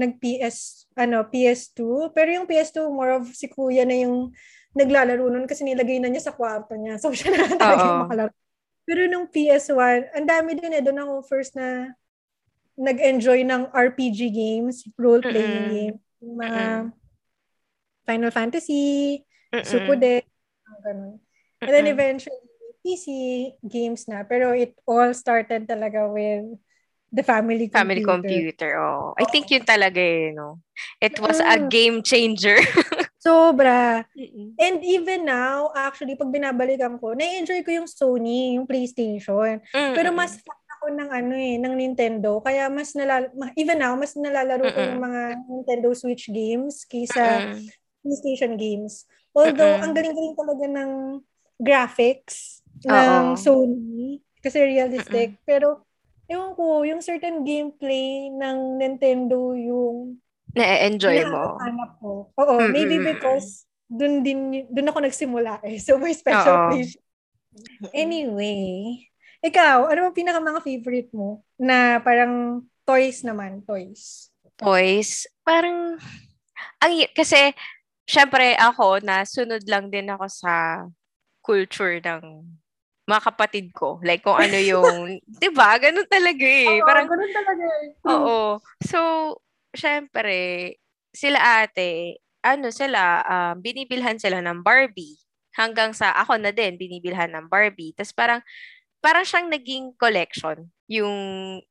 PS2. Pero yung PS2, more of si kuya na yung naglalaro nun kasi nilagay na niya sa kwarto niya. So, siya na talaga yung makalaro. Pero nung PS1, ang dami din eh. Doon ako first na nag-enjoy ng RPG games, role-playing games. Yung mga Final Fantasy, Sukude, ganun. And then eventually, PC games na. Pero it all started talaga with the family computer. Family computer, I think yun talaga no? It was a game changer. Sobra. And even now, actually, pag binabalikan ko, na-enjoy ko yung Sony, yung PlayStation. Pero mas fan ako ng Nintendo. Kaya mas even now, mas nalalaro ko yung mga Nintendo Switch games kaysa PlayStation games. Although, ang galing-galing talaga ng graphics ng Sony. Kasi realistic. Pero, ewan ko, yung certain gameplay ng Nintendo yung na-enjoy mo. Oo, maybe because dun ako nagsimula eh. So, may special place. Anyway, ikaw, ano ang pinaka-mga favorite mo na parang toys? Toys? Parang, kasi, syempre ako, nasunod lang din ako sa culture ng mga kapatid ko. Like, kung ano yung, diba? Ganun talaga eh. Ganun talaga eh. So, syempre, sila ate, binibilhan sila ng Barbie. Hanggang sa, ako na din, binibilhan ng Barbie. Tapos parang siyang naging collection, yung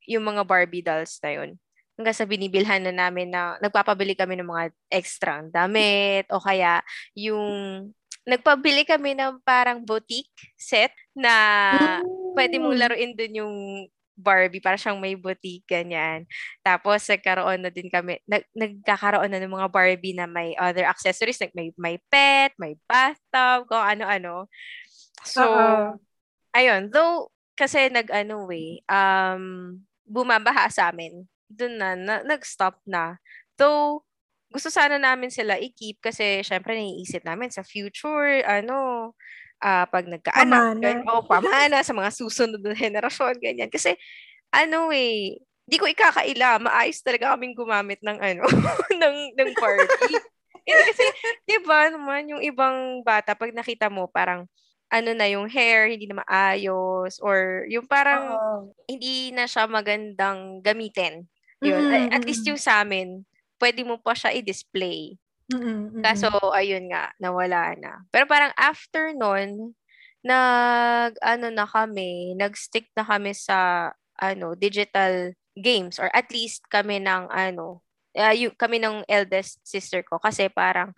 mga Barbie dolls na yun. hanggang sa binibilhan na namin na nagpapabili kami ng mga extra damit o kaya yung nagpabili kami ng parang boutique set na pwede mong laruin dun yung Barbie, para siyang may boutique, ganyan. Tapos, nagkaroon na din kami, nagkakaroon na ng mga Barbie na may other accessories, like may pet, may bathtub, kung ano-ano. So, ayun. Though, kasi bumabaha sa amin. Doon na, nag-stop na. Though, gusto sana namin sila i-keep kasi syempre naiisip namin sa future, pag nagkaanak, pamana sa mga susunod na henerasyon, ganyan. Kasi, di ko ikakaila, maayos talaga kaming gumamit ng, ng Barbie. Kasi, di ba naman, yung ibang bata, pag nakita mo, parang, na yung hair, hindi na maayos, or yung parang, hindi na siya magandang gamitin. Yun. Mm-hmm. At least yung sa amin, pwede mo pa siya i-display. Mm-hmm. Kaso, ayun nga, nawala na. Pero parang after nun, nag-stick na kami sa, digital games. Or at least kami ng, kami ng eldest sister ko. Kasi parang,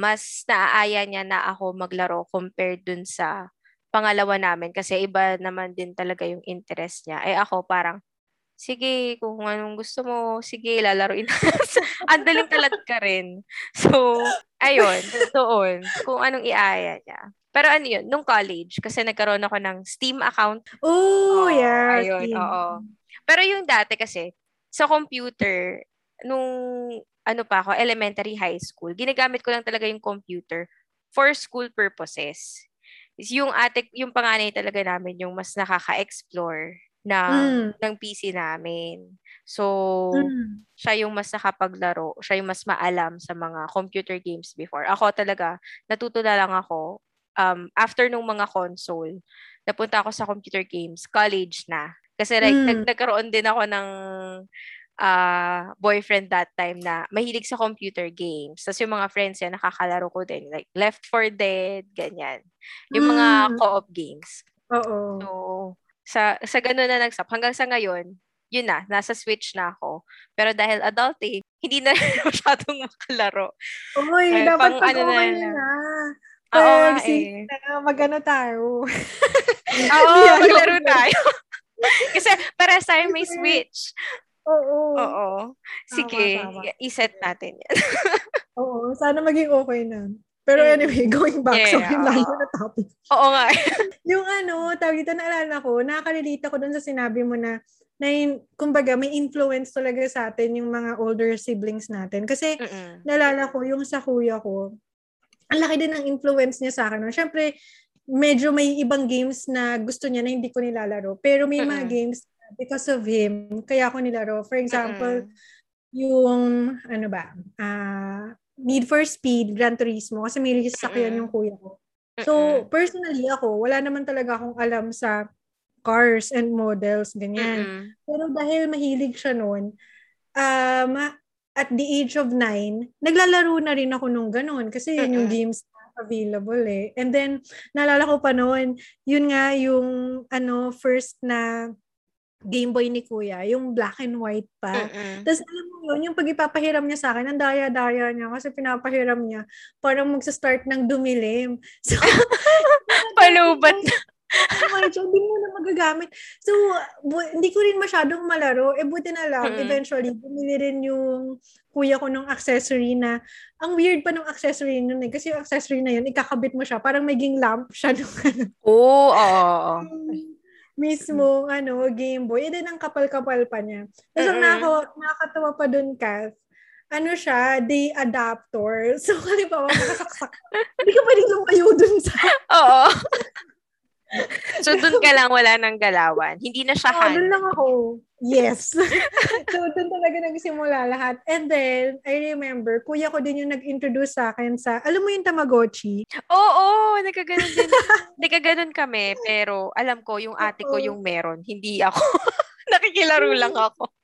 mas naaaya niya na ako maglaro compared dun sa pangalawa namin. Kasi iba naman din talaga yung interest niya. Eh ako parang, sige, kung anong gusto mo, sige, lalaroin. Andaling talad ka rin. So, ayun, doon. Kung anong iaaya niya. Pero nung college, kasi nagkaroon ako ng Steam account. Ooh, yeah. Ayun, oo. Pero yung dati kasi, sa computer, nung elementary, high school, ginagamit ko lang talaga yung computer for school purposes. Yung panganay talaga namin, yung mas nakaka-explore ng PC namin. So, siya yung mas nakapaglaro. Siya yung mas maalam sa mga computer games before. Ako talaga, natuto na lang ako after nung mga console. Napunta ako sa computer games, college na. Kasi nagkaroon din ako ng boyfriend that time na mahilig sa computer games. Tapos yung mga friends yan, nakakalaro ko din. Like Left 4 Dead, ganyan. Yung mga co-op games. Oo. So, sa ganun na nagsap. Hanggang sa ngayon, yun na, nasa Switch na ako. Pero dahil adulting, hindi na masyadong makalaro. Uy, dapat pag-uwi na. Oo, sige na, mag-ano tayo. Oo, maglaro tayo. Kasi para sa may Switch. Oo. Sige, iset natin yan. Oo, sana maging okay na. Pero anyway, going back sa na topic. Oo nga. Yung tawag dito, naalala ko, nakakarelate ako dun sa sinabi mo na kumbaga, may influence talaga sa atin yung mga older siblings natin. Kasi, naalala ko, yung sa kuya ko, ang laki din ng influence niya sa akin. Siyempre, medyo may ibang games na gusto niya na hindi ko nilalaro. Pero may mga games, because of him, kaya ako nilaro. For example, yung, Need for Speed, Gran Turismo, kasi may sasakyan yung kuya ko. So, personally ako, wala naman talaga akong alam sa cars and models, ganyan. Pero dahil mahilig siya noon, at the age of 9, naglalaro na rin ako nung ganun kasi yun yung games na available eh. And then, naalala ko pa noon, yun nga yung first na Game Boy ni Kuya, yung black and white pa. Tapos alam mo yun, yung pag ipapahiram niya sa akin, ang daya-daya niya kasi pinapahiram niya, parang magsa-start ng dumilim. So, palubat na. Hindi mo na magagamit. So, hindi ko rin masyadong malaro. Buti na lang, eventually, bumili rin yung kuya ko ng accessory na, ang weird pa ng accessory nun eh, kasi yung accessory na yun, ikakabit mo siya, parang maging lamp siya. Mismo, Game Boy. And then, ang kapal-kapal pa niya. Tapos, ang nakakatawa pa dun, Kath, siya, the adapter. So, halimbawa, makasaksak. Hindi ka pa rin lumayo dun sa... Oo. So, dun ka lang wala ng galawan. Hindi na siya hand. Dun lang ako. Yes. So, dun talaga nagsimula lahat. And then, I remember, kuya ko din yung nag-introduce sa akin sa, alam mo yung Tamagotchi? Oo, nagkaganon din. Nagkaganon kami, pero alam ko, yung ate ko yung meron. Hindi ako. Nakikilaro lang ako.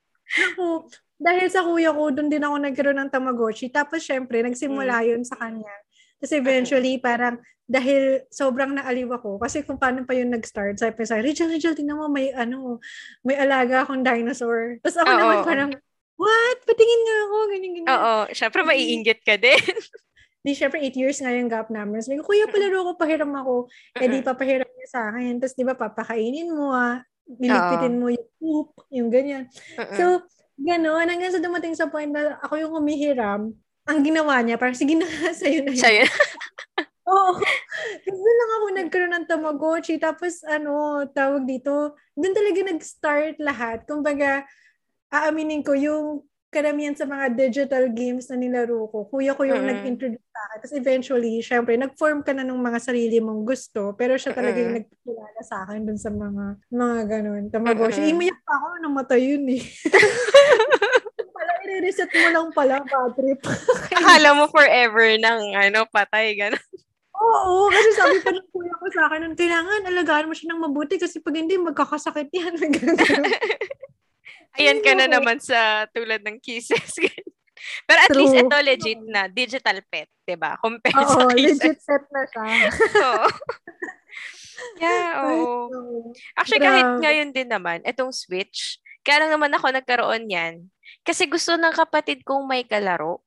Dahil sa kuya ko, dun din ako nagkaroon ng Tamagotchi. Tapos, syempre, nagsimula yun sa kanya. Tapos eventually, parang dahil sobrang naaliw ako, kasi kung paano pa yun nag-start, sabi ko, Rachel, tingnan mo, may alaga akong dinosaur. Tapos ako naman parang, what? Patingin nga ako, ganyan. Oo, syempre maiinggit ka din. Di syempre, 8 years nga yung gap namin. Sabi ko, kuya, palaro ko, pahiram ako. Eh di papahiram niya sa akin. Tapos di ba, papakainin mo niligpitin mo yung poop, yung ganyan. So, gano'n, hanggang sa dumating sa point na ako yung humihiram, ang ginawa niya, parang sige na nga, sa'yo na yun. Sa'yo? Oo. Tapos doon lang ako nagkaroon ng Tamagotchi. Tapos tawag dito, doon talaga nag-start lahat. Kumbaga, aaminin ko yung karamihan sa mga digital games na nilaro ko. Kuya ko yung nag-introduce sa akin. Tapos eventually, syempre, nag-form ka na ng mga sarili mong gusto. Pero siya talaga yung nagpilala sa akin dun sa mga ganun. Tamagotchi. Imayak pa ako, namatay yun eh. I-reset mo lang pala, bad trip. Akala mo forever ng patay, gano'n. Oo, kasi sabi pa ng kuya ko sa akin, kailangan alagaan mo siya ng mabuti kasi pag hindi, magkakasakit yan. Ayan ka na naman sa tulad ng kisses. Pero at least ito legit na, digital pet, diba? Compared sa kisses. Legit pet na siya. Oo. Yeah, oo. Actually, kahit ngayon din naman, itong Switch, kaya lang naman ako nagkaroon yan. Kasi gusto ng kapatid kong may kalaro.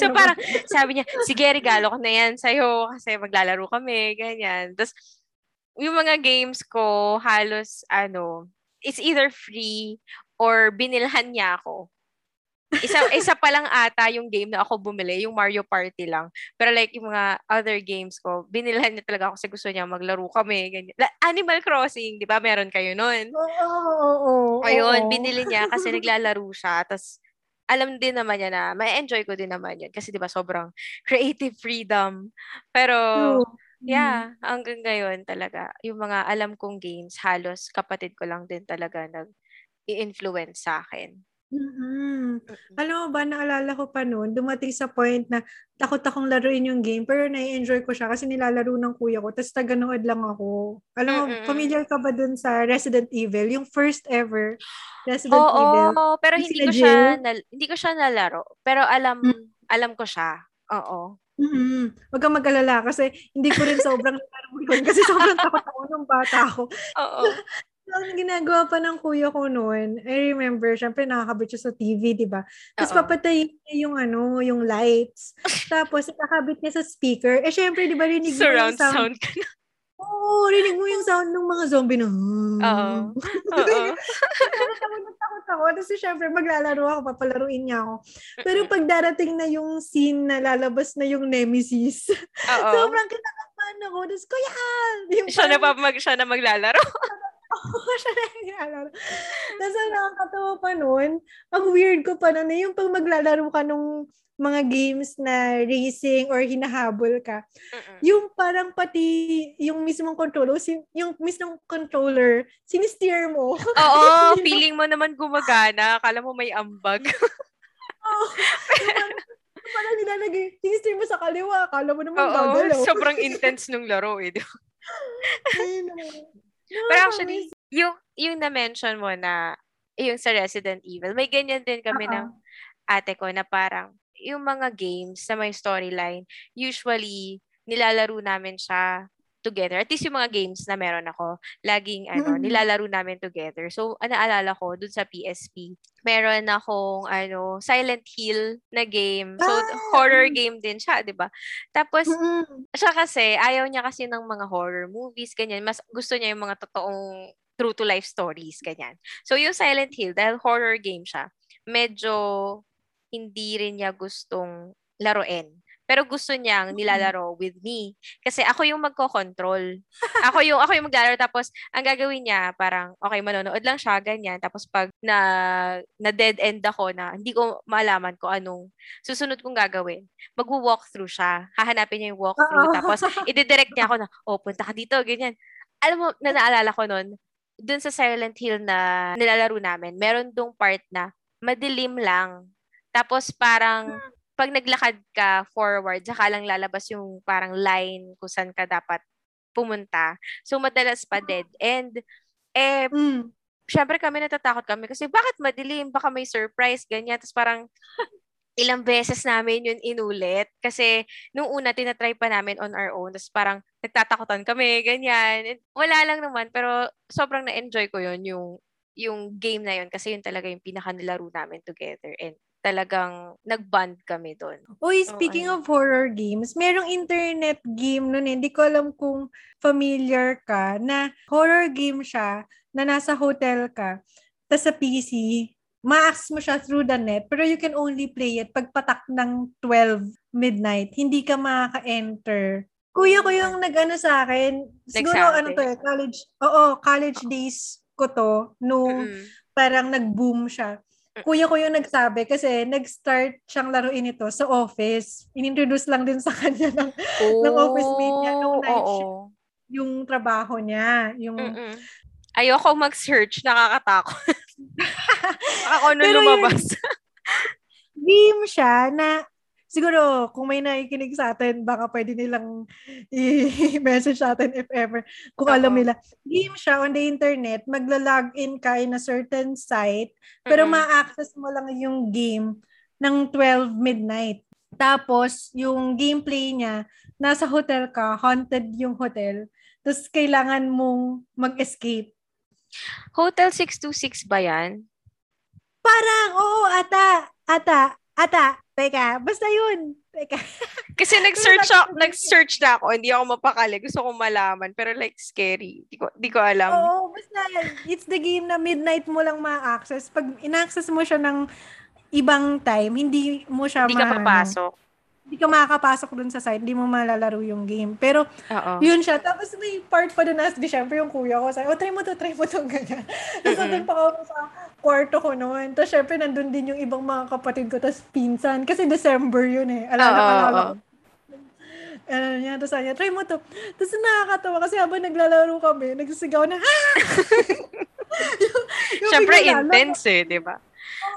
So parang sabi niya, sige, regalo ko na yan sa'yo kasi maglalaro kami, ganyan. Tapos yung mga games ko halos it's either free or binilhan niya ako. Isa pa lang ata yung game na ako bumili, yung Mario Party lang. Pero like yung mga other games ko, binilhan niya talaga ako kasi gusto niya maglaro kami. Ganyan. Animal Crossing, di ba? Meron kayo nun? Oo. Ayun, binili niya kasi naglalaro siya. Tapos alam din naman niya na, ma-enjoy ko din naman yun. Kasi di ba sobrang creative freedom. Pero yeah, hanggang ngayon talaga. Yung mga alam kong games, halos kapatid ko lang din talaga nag-i-influence sa akin. Alam mo ba, naalala ko pa noon, dumating sa point na takot akong laruin yung game pero nai-enjoy ko siya kasi nilalaro ng kuya ko tapos taganood lang ako. Alam mo, familiar ka ba dun sa Resident Evil? Yung first ever Resident Evil. Oo, pero hindi ko siya nalaro. Pero alam ko siya. Oo. Wag kang mag-alala kasi hindi ko rin sobrang nalaro yun kasi sobrang takot ako nung bata ko. Oo. So, ginagawa pa ng kuya ko noon, I remember, syempre nakakabit siya sa TV, diba? Tapos papatayin niya yung lights. Tapos nakakabit niya sa speaker. Eh, syempre, diba, rinig surround mo yung sound. Oo, rinig mo yung sound ng mga zombie na. Takot ako. Tapos syempre, maglalaro ako, papalaruin niya ako. Pero pag darating na yung scene na lalabas na yung Nemesis, sobrang kinakabahan ako. Tapos, kuya! Siya na maglalaro. Siya na yung naglalaro. Tapos ang nakakatawa pa nun, ang weird ko pa nun, yung pag maglalaro ka nung mga games na racing or hinahabol ka, yung parang pati yung mismong controller, sinisteer mo. Oo, feeling mo naman gumagana, akala mo may ambag. Oo. Parang nilalagay, sinisteer mo sa kaliwa, akala mo naman bagalo. Oo, sobrang intense nung laro eh. Ayun naman. Pero actually, yung na-mention mo na yung sa Resident Evil, may ganyan din kami ng ate ko na parang yung mga games na may storyline, usually nilalaro namin siya together. At least yung mga games na meron ako, laging nilalaro namin together. So, naalala ko dun sa PSP, meron akong Silent Hill na game. So, horror game din siya, 'di ba? Tapos siya kasi ayaw niya kasi ng mga horror movies ganyan. Mas gusto niya yung mga totoong true to life stories ganyan. So, yung Silent Hill, dahil horror game siya, medyo hindi rin niya gustong laruin. Pero gusto niyang nilalaro with me. Kasi ako yung magko-control. Ako yung maglalaro. Tapos, ang gagawin niya, parang, okay, manonood lang siya, ganyan. Tapos, pag na dead end ako na, hindi ko maalaman ko anong susunod kong gagawin. Mag-walkthrough siya. Hahanapin niya yung walkthrough. Tapos, ididirect niya ako na, punta ka dito, ganyan. Alam mo, naalala ko nun, dun sa Silent Hill na nilalaro namin, meron dong part na madilim lang. Tapos, parang, pag naglakad ka forward, saka lang lalabas yung parang line kung saan ka dapat pumunta. So, madalas pa dead end. Syempre kami natatakot kami kasi bakit madilim? Baka may surprise, ganyan. Tapos parang ilang beses namin yun inulit kasi nung una tinatry pa namin on our own tapos parang nagtatakutan kami, ganyan. Wala lang naman pero sobrang na-enjoy ko yun yung game na yun kasi yun talaga yung pinakanilaro namin together and talagang nag-bond kami doon. Uy, speaking of horror games, merong internet game nun eh. Hindi ko alam kung familiar ka na horror game siya na nasa hotel ka tas sa PC, ma-access mo siya through the net pero you can only play it pagpatak ng 12 midnight. Hindi ka makaka-enter. Kuya ko yung nag-ano sa akin. Siguro ano to eh, college. Oo, college days ko to nung parang nag-boom siya. Kuya ko yung nagsabi kasi nag-start siyang laruin ito sa office. Inintroduce lang din sa kanya ng office mate niya nung night shift. Yung trabaho niya. Yung... Ayoko mag-search. Nakakatakot. Ako nun lumabas. Game siya na siguro kung may nakikinig sa atin baka pwede nilang i-message sa atin if ever. Kung alam nila. Game siya on the internet. Magla-login ka in a certain site pero ma-access mo lang yung game ng 12 midnight. Tapos yung gameplay niya nasa hotel ka. Haunted yung hotel. Tapos kailangan mong mag-escape. Hotel 626 ba yan? Parang, oo, ata. Teka, basta yun. Teka. Kasi nag-search na ako. Hindi ako mapakali. Gusto kong malaman. Pero like, scary. Di ko alam. Oo, basta. It's the game na midnight mo lang ma-access. Pag in-access mo siya ng ibang time, hindi mo siya hindi ka papasok. Hindi ka makakapasok dun sa site, hindi mo malalaro yung game. Pero, yun siya. Tapos may part pa dun as di syempre yung kuya ko. Sabi, try mo to, ganyan. Tapos nandun pa ako sa kwarto ko noon. Tapos syempre nandun din yung ibang mga kapatid ko. Tapos pinsan. Kasi December yun eh. Alala ko. Ano niya, tapos niya, try mo to. Tapos nakakatawa kasi habang naglalaro kami, nagsisigaw na, ha! yung syempre intense eh, di ba?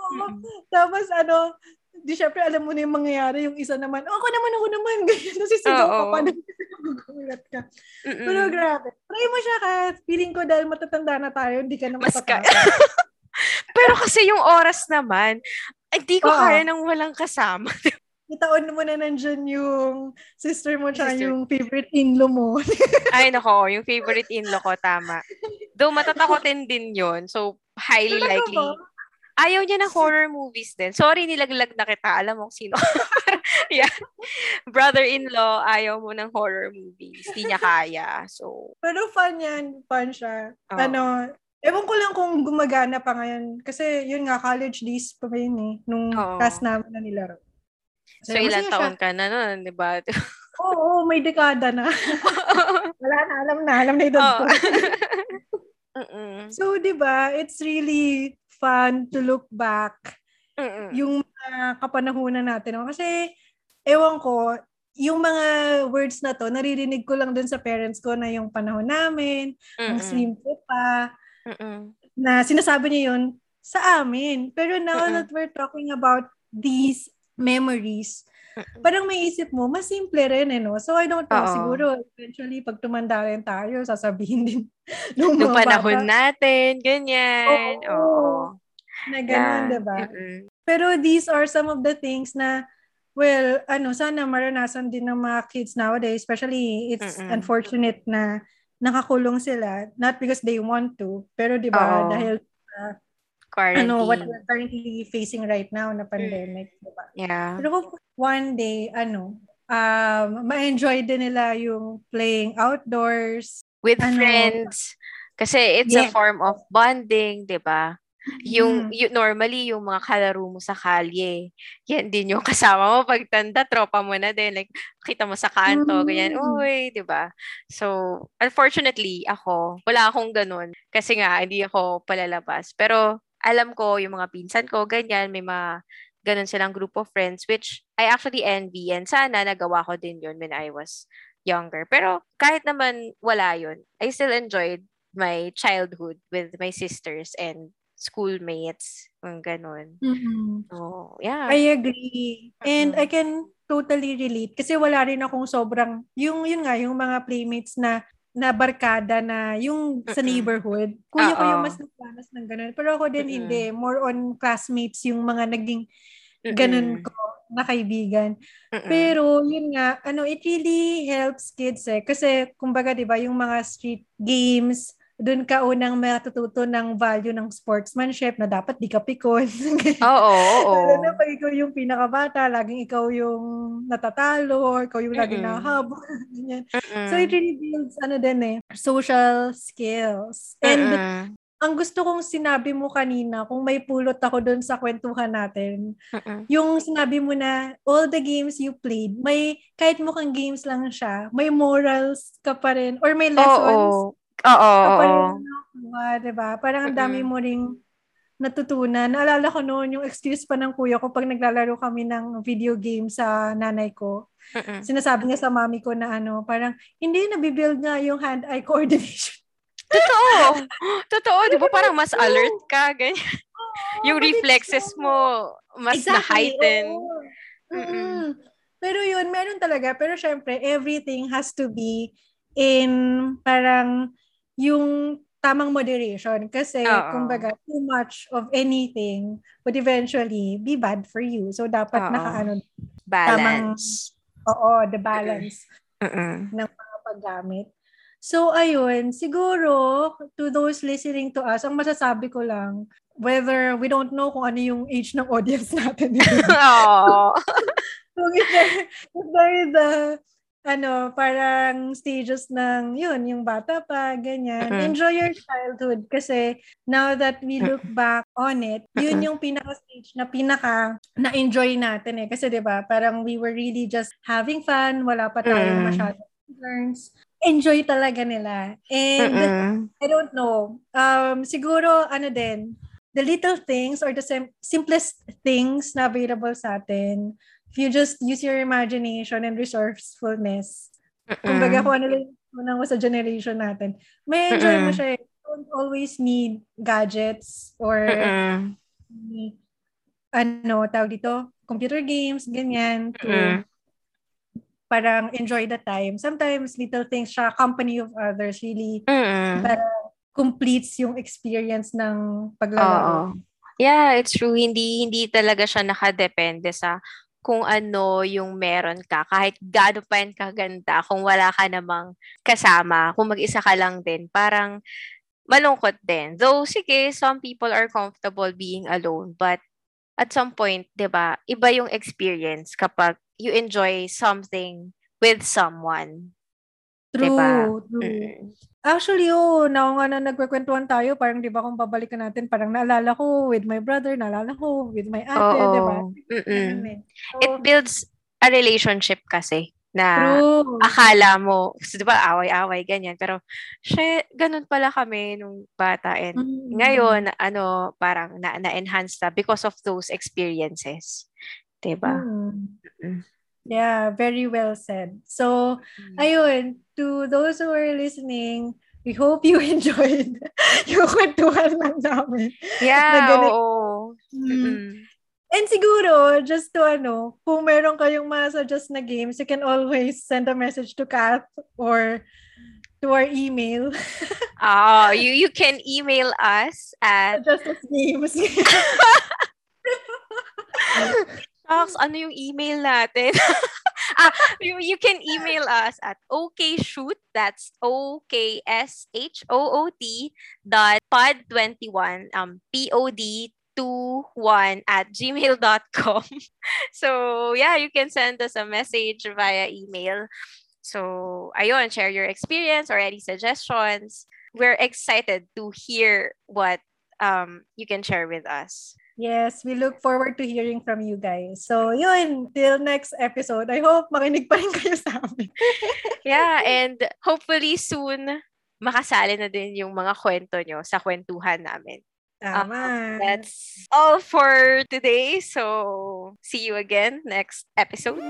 Oo. Tapos ano, di syempre, alam mo na yung mangyayari. Yung isa naman, ako naman. Ganyan, nasisigaw ka pa. Nagugulat ka. Pero grabe. Try mo siya, Kat. Feeling ko dahil matatanda na tayo, hindi ka na matatanda. Pero kasi yung oras naman, hindi ko kaya nang walang kasama. Itaon mo na nandyan yung sister mo tsaka yung favorite in-law mo. Ay, nako. Yung favorite in-law ko, tama. Though matatakotin din yun. So, highly likely. Ayaw niya ng horror movies din. Sorry, nilaglag na kita. Alam mo kung sino. Yeah. Brother-in-law, ayaw mo ng horror movies. Hindi niya kaya. So. Pero fun yan. Fun siya. Oh. Ano, ewan ko lang kung gumagana pa ngayon. Kasi yun nga, college days pa ba yun eh. Nung task namin na nilaro. So ilang taon ka na nun, di ba? Oo, may dekada na. Wala na, alam na yung doon. So, di ba, it's really fun to look back yung mga kapanahunan natin. Kasi, ewan ko, yung mga words na to, naririnig ko lang dun sa parents ko na yung panahon namin, ang simple pa, na sinasabi niya yun sa amin. Pero now that we're talking about these memories, parang may isip mo, mas simple rin eh, no? So, I don't know, siguro, eventually, pag tumanda rin tayo, sasabihin din nung panahon natin, ganyan. Na ganun, diba? Pero these are some of the things na, well, sana maranasan din ng mga kids nowadays, especially, it's unfortunate na nakakulong sila, not because they want to, pero diba, dahil quarantine. What we're currently facing right now na pandemic, diba? Yeah. Pero one day, ma-enjoy din nila yung playing outdoors. With friends. Kasi it's a form of bonding, diba? Normally, yung mga kalaro mo sa kalye, yan din yung kasama mo. Pagtanda, tropa mo na din. Like, kita mo sa kanto, ganyan. Uy, diba? So, unfortunately, ako, wala akong ganun. Kasi nga, hindi ako palalabas. Pero, alam ko, yung mga pinsan ko, ganyan, may mga ganun silang group of friends, which I actually envy. And sana nagawa ko din yun when I was younger. Pero kahit naman wala yun, I still enjoyed my childhood with my sisters and schoolmates. Ganun. So, yeah. I agree. And I can totally relate. Kasi wala rin akong sobrang, yung mga playmates na barkada na yung sa neighborhood. Kuya ko yung mas naglanas ng ganun. Pero ako din hindi. More on classmates yung mga naging ganun ko. na kaibigan. Mm-mm. Pero yun nga, it really helps kids eh. Kasi kumbaga 'di ba yung mga street games, doon ka unang matututo ng value ng sportsmanship na dapat di ka pikon. Oo. Lalo na pag ikaw yung pinakabata, laging ikaw yung natatalo, ikaw yung laging nahabol. So it really builds social skills. And ang gusto kong sinabi mo kanina, kung may pulot ako doon sa kwentuhan natin, yung sinabi mo na all the games you played, may kahit mukhang games lang siya, may morals ka pa rin or may lessons. Oo. Diba? Parang ang dami mo ring natutunan. Naalala ko noon yung excuse pa ng kuya ko pag naglalaro kami ng video game sa nanay ko. Sinasabi niya sa mami ko na parang hindi nabibuild nga yung hand-eye coordination. Totoo. Di ba parang mas alert ka? Ganyan. Yung reflexes mo mas na-heighten. Pero yun, meron talaga. Pero syempre, everything has to be in parang yung tamang moderation kasi kumbaga too much of anything would eventually be bad for you. So dapat balance. The balance ng mga paggamit. So ayun, siguro to those listening to us, ang masasabi ko lang, whether we don't know kung ano yung age ng audience natin. So if there is parang stages ng yun, yung bata pa, ganyan. Enjoy your childhood kasi now that we look back on it, yun yung pinaka-stage na na-enjoy natin eh. Kasi diba, parang we were really just having fun, wala pa tayong masyadong concerns. Enjoy talaga nila. And I don't know, siguro the little things or the simplest things na available sa atin. If you just use your imagination and resourcefulness, kumbaga kung ano lang unang sa generation natin, may enjoy mo siya eh. Don't always need gadgets or computer games, ganyan, to parang enjoy the time. Sometimes little things siya, company of others really parang completes yung experience ng paglalaro. Yeah, it's true. Hindi talaga siya nakadepende sa kung ano yung meron ka, kahit gaano pa yan kaganda, kung wala ka namang kasama, kung mag-isa ka lang din, parang malungkot din. Though, sige, some people are comfortable being alone, but at some point, diba, iba yung experience kapag you enjoy something with someone. True. Diba? Actually, now nga na nagkwekwentuhan tayo, parang di ba kung babalikan natin, parang naalala ko with my brother, naalala ko with my ate, di ba? So, it builds a relationship kasi na akala mo, di ba, away-away, ganyan. Pero, ganun pala kami nung bata. And ngayon, parang na-enhance na because of those experiences. Di ba? Yeah, very well said. So, ayun, to those who are listening, we hope you enjoyed yung kwentuhan lang namin. Yeah, oo. And siguro, just to kung meron kayong ma-suggest na games, you can always send a message to Kath or to our email. You can email us at justusgames. Ox, ano yung email natin? You can email us at okshoot, that's OKSHOOT.pod21, POD21 @gmail.com. So, yeah, you can send us a message via email. So, ayun, share your experience or any suggestions. We're excited to hear what you can share with us. Yes, we look forward to hearing from you guys. So, yun, till next episode, I hope makinig pa rin kayo sa amin. Yeah, and hopefully soon, makasali na din yung mga kwento nyo sa kwentuhan namin. Tama. That's all for today. So, see you again next episode.